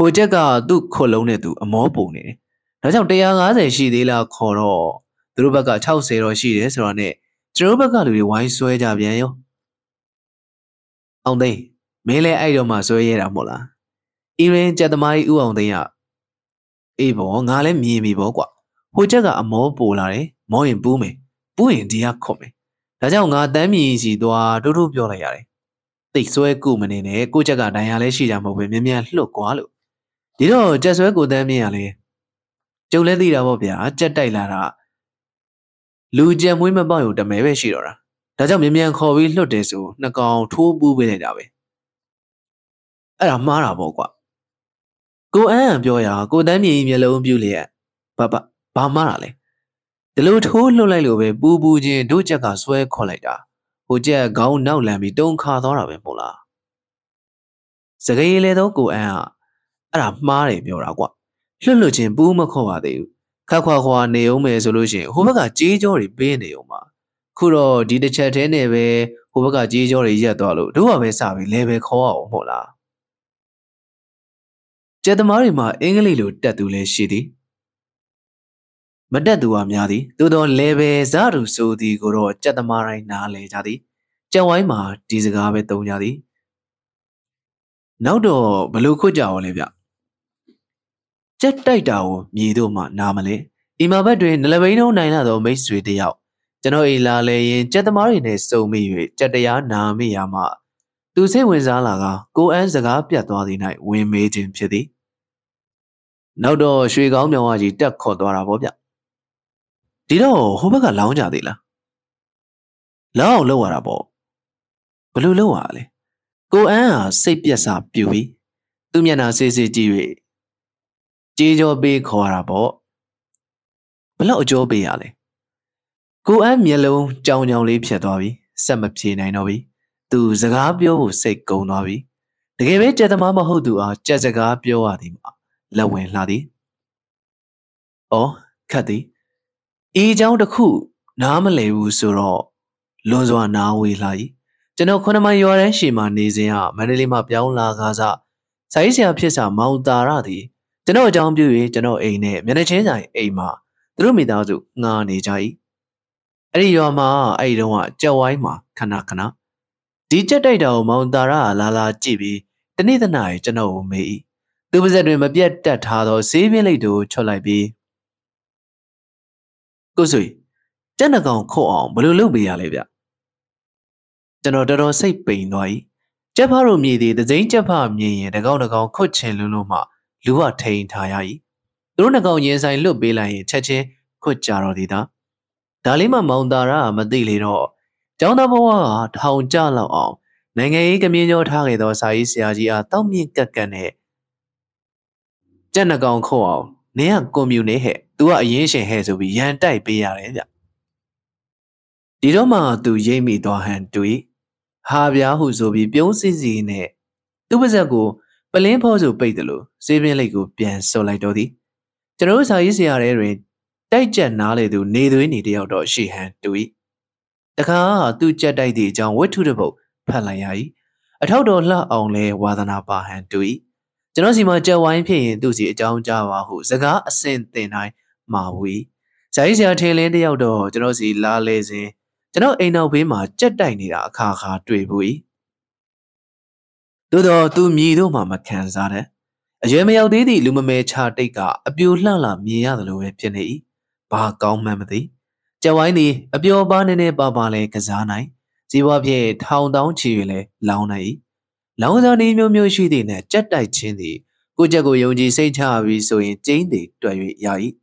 Ojaga do Colone do a mobone. Najam de Yaga, she de la Coro, Drubaga Tausero, she is on it. Drubaga will be wine soja bien. On day, Mele Idoma soya mola. Even Jadamai Uondea Evo, Nale Mimi Bogua. Hojaga a more polare, more in booming, booming dear come. Tajanga demi easy doa, do biolare. Take so a gooming in a gojaga diale shidam with me and look qualu. Dido just a good demiale. Jolady Rabobia, Jadailara. Luja women by the Mave Shira. Tajamian Covi Lodeso, Nagon, two boo with it away. Aramara Bogua. Go and Joya, go demi yellow bulia. Papa. Bamarale. The Lord who Lolailobe, Boo Boo Jay, Dojaga Swear Collada, Hoja Gao now Lammy don't card or a bola. Sagay ledo go air. Arab Mari Muragua. Lulujin Boomacoa de Kakwa Naomi Solution, Hobaga G. Jory B. Neoma. Kuro did the chat anyway, Hobaga G. Jory Yadolo, do a Vesavi Leve Coa Mola. Jadamarima Englilu Dadule Shitty. Madadua Miadi, Dodo Leve Zaru so the Goro Chatamara Nale Jadi, Jawaima, Dizagabe Tonyadi. Now do Baluko Jaolivia Chetai Dao, Yidoma Namale, Imabedrin, Levino Nainado, May Sweet Yao, Janoi Lale, Chatamarine, so me, Chataya Nami Yama. Do say when Zalaga, go and Zagap Yatwadi night, we made him pity. Now do she gone no aji duck codora bobia. Dido, Hobaga Lounja Dilla. Low lower above. Blue lowerly. Go air, say piasa, beauty. Dumiana says it, G. Gijo be corabo. Below Joe be alley. Go am yellow, John Yoli Piatovi, Samapti Nainovi. Do Zagabio say go novi. The game it at the Mamma Hodua, Jazagabio Adima. Lawin Ladi. Oh, Cuddy. Each out a coup, Namale Wusuro, Lozwa now we lie. Jano Konama Yoreshima Nizia, Manilima Piao La Gaza, Saisia Pisa Mount Daradi, Jano Jambu, Jano Ene, Menachena, Ema, Drumidazu, Nani Jai. Arioma, Aidoa, Jawaima, Kanakana. Teacher Dado, Mount Dara, Lala Jibi, the Nithanai, Jano me. Do was a dream of yet that hard seemingly do, Cholabi. Gosui, Janagon co on, Bulubi Alivia. Janodoro say pain noi. Japaro midi, the Zain Japam ye, the Gonagon coachin Lunuma, Lua tain tayai. Lunagon yes, I look be like Cheche, coacharo dida. Dalima Mondara, Madiliro. Jonaboa, town jala on. Nangae Gamino target or Saisiagia, Tommy Gagane. Janagon co near commune, do a yashin head to be yan die be a Didoma do Jamie Dohan do it. Havia who's will be Bionsis in it. Two was a go, but Limpos will pay the loo, saving like good bien so like Doddy. Jerosa is here, Erin. Dijan Nally do neither in the outdoor she hand do it. The car do jet idea John went to the boat, Palayai. I told all only Wadanapa hand do it. Janosima Jawine Pin, Duzi John Java, who Saga, a saint, then I, Maui. Saisia tailing the outdoor, Janosi la lazy. Jano ain't no bima, jet dining a car car dribui. Dodo, do me do mamma canzade. A Jemio diddy, Lumame Chartica, a beau lala, me other Louis Piani. Ba gong mammy. Jawine, a beau banane babale Kazanai. Ziwabi, town down chile, launai. Lauda ni mu shidi ne jettai chindi, Gujago Yoji Saint Harvey so in Jindi, Dway Yai.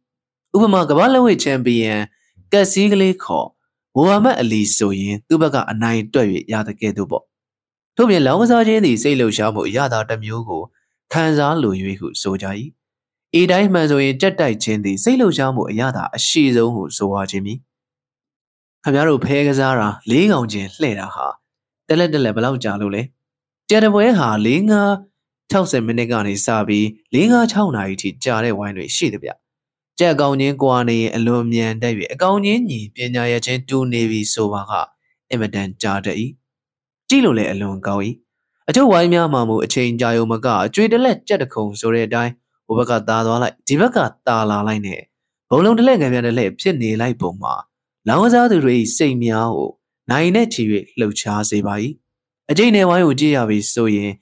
Ubama Gabalawi champion, Gasigli call, Muhammad Ali Soyin, Tubaga and nine toy Yataketubo. To be long as I did the Salo Shamo Yada Tamugo, Kanzan Luiku Sojai. E died Mazoe Jetai Chin the Salo Shamo Yada, a shizo who saw Jimmy. Hamaru Pegazara, Ling on Jin, later her. Tell it the level of Jalule. Jedaweha, Linga, Towson Menegani Sabi, Linga Townite, Jare Winery Shidabia. Jagonian Guani, Alumian David, Agonian, Penayachin, two navy sovaha, evident Jade. Gilule alone gawi. A two wimia mamu, a chain Jayo Maga, treat a let Jadaco, Sore die, Ubaga Dada like Tivaca Dala line. Bolo the leg and the lips in the light boma. Lawaza the race, say meow. Nine etiquette, low chars a bai. A jane wai ujiavi so ye.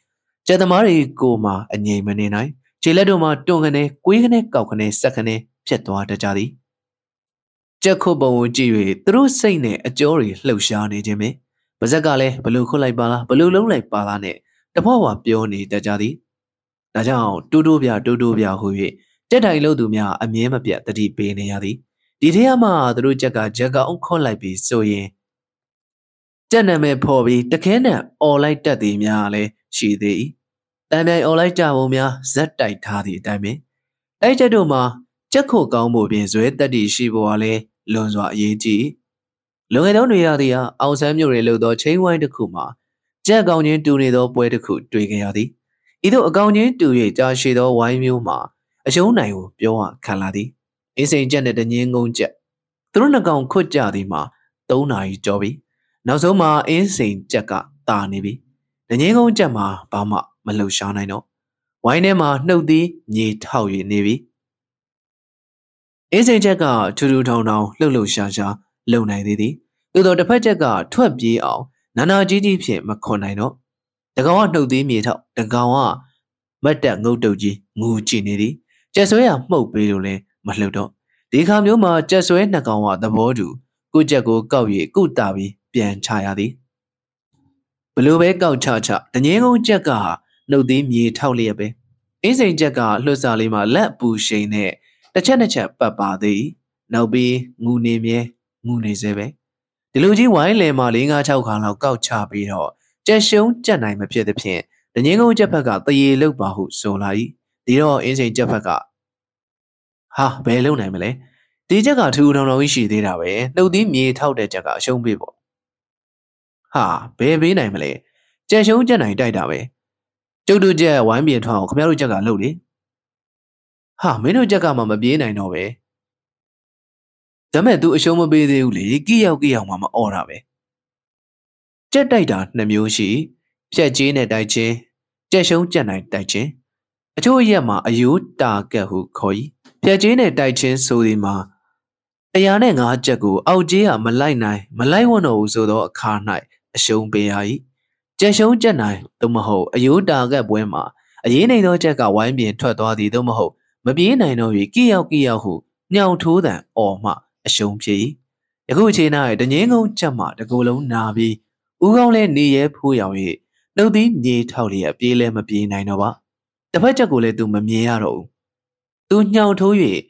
Jadamari goma, a name and a night. Chiladoma, dongane, quigane, cocane, secane. Chetwata Jari Jacobo Jiwe, through Sane, a jury, Luciani Jimmy, Bazagale, Baluco like Bala, Balulo like Balane, the Pawa Pioni, the Jari Najao, Dudubia, Dudubia Hui, Jedi Lodumia, a Miamapia, the deep Beneadi, Didiama, the Rujaga, Jaga, Uncle Libi, so ye Janame Pobi, the Kenna, all like Daddy Miale, she they Dame, all like Javomia, Zetai Tadi, Dame, Dajaduma. Jacko Gambo being sweat that is she voile, Lonzo ye tea. Long and only idea, outside your reload chain wine the Kuma. Jack Gonian do need up where the cook drinking yadi. Either a Gonian do ye, Jashido wine muma, a shonayo, Bioa, Kaladi. It's a janet and yangon jet. Thrun a gong could jadima, don't I jobby. Now so ma is Saint Jacka, Darnibi. The yangon jamma, Bama, Malushan I know. Wine emma, no dee, ye tau ye navy. Is a jagger to do town now, Lulu Shasha, Luna Didi. Ludo the Pajagar, twelve ye out, Nana Gidi Piet Maconino. The Gawa no de meet up, the Gawa. But that no doji, moo ginidi. Just where mo bidule, Maludo. They come no more just when the Gawa the Bordu. Good jago, gowie, good dabi, bien chayadi. Belube go cha cha, the Yango jagger, no dim ye towliabe. Is a jagger, Lusalima, let bushe ne. The Chanachap Papa de Nobi, Munime, Munizebe. The Luji wine lay Malinga Chaukan, Gau Chapi ho. Jashon Janai appeared the pin. The Yango Japaga, the ye look bahu, so lai. The door is a Japaga. Ha, Bello Namele. The Jaga two don't know she did away. No dim ye told the Jaga, shown people. Ha, baby Namele. Jashon Janai died away. Jodu Jay, wine be a talk, Mary Jaga Lodi. Ha, menu jaga mama bien I know way. The men do a show be the uli, Gia Gia Mamma or away. Jet Dida, Namushi, Jajin at Daiche, Jashon Janai Daiche. A two yama, a youth, dark gahu koi, Jajin at Daiche, so the ma. A yananga jago, Aujia, Malay nai, Malay one o sodo, a car night, a show be I. Jashon Janai, the maho, a youth, dark gabuema, a yene no jaga wine being taught all the domaho. Maybe I know you, Gia Gia who, now to them, or ma, a shum pea. A good night, the Yango Chama, the Golon Navi, Ugole near Puyawe, no deep near Taulia, Bile Mabin I know. The Pachagule do Mamiaro. Do now to ye.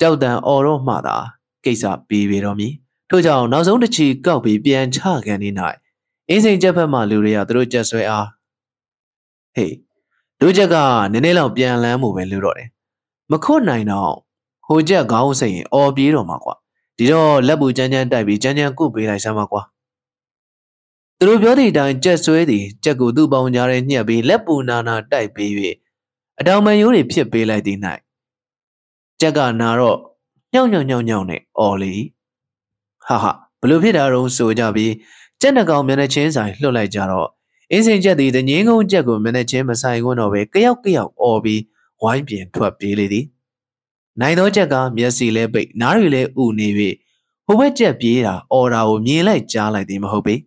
Doubt oro mother, case up be with me. To down, now so the cheek, go be bien chug any night. Is a Japan Maluria, the Rojas we are. Hey, do Jaga, Nenelo bien lamu and Lurore. Makonai now. Hoja Gao say, or Biro Magua. Did all Labu Janian Dabi Janian could be like Samaqua. Through body dine just ready, Jago do bound yare near be Labu Nana die baby. A down my unit pip be like the night. Jaga Naro, Yon Yon Yon Yone, Oli. Haha, Blue Pidaro so jabi. Janago manachin, I look like Jaro. Isn't Jadi the Yango Jago manachin, Masai went away, Kayak Kayak, Orbi. Why be to a lady? Neither Jaga, Miasile, Big Narile, U Navy, who wet Japia, or our Mila Jala de Mahobe.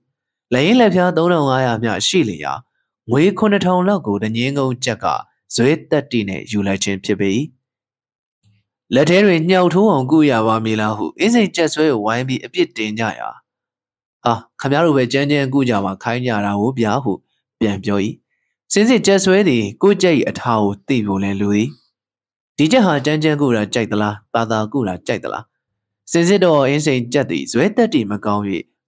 Lay Lapia don't know I am Shilia. We corner town logo, the Yango Jaga, so it that dinner you like in Pibe. Let her in Yao two on Guyawa Mila, who isn't just why be a bit denya. Ah, Kamaru Virginia and Gujawa Kayara Ubiahu, Bianjoi. Since it just ready, good jay at how they will and Louis. Did you have Janjangura Jagdala, Bada Gura Jagdala? Since it all is a jetty, sweat the team a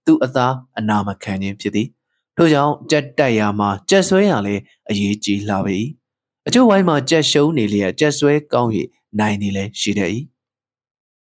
two other, and now my canyon pity. To young jet diama, just way alley, a ye g lavi. A two wine ma just show nearly a just way county, nine nearly she day.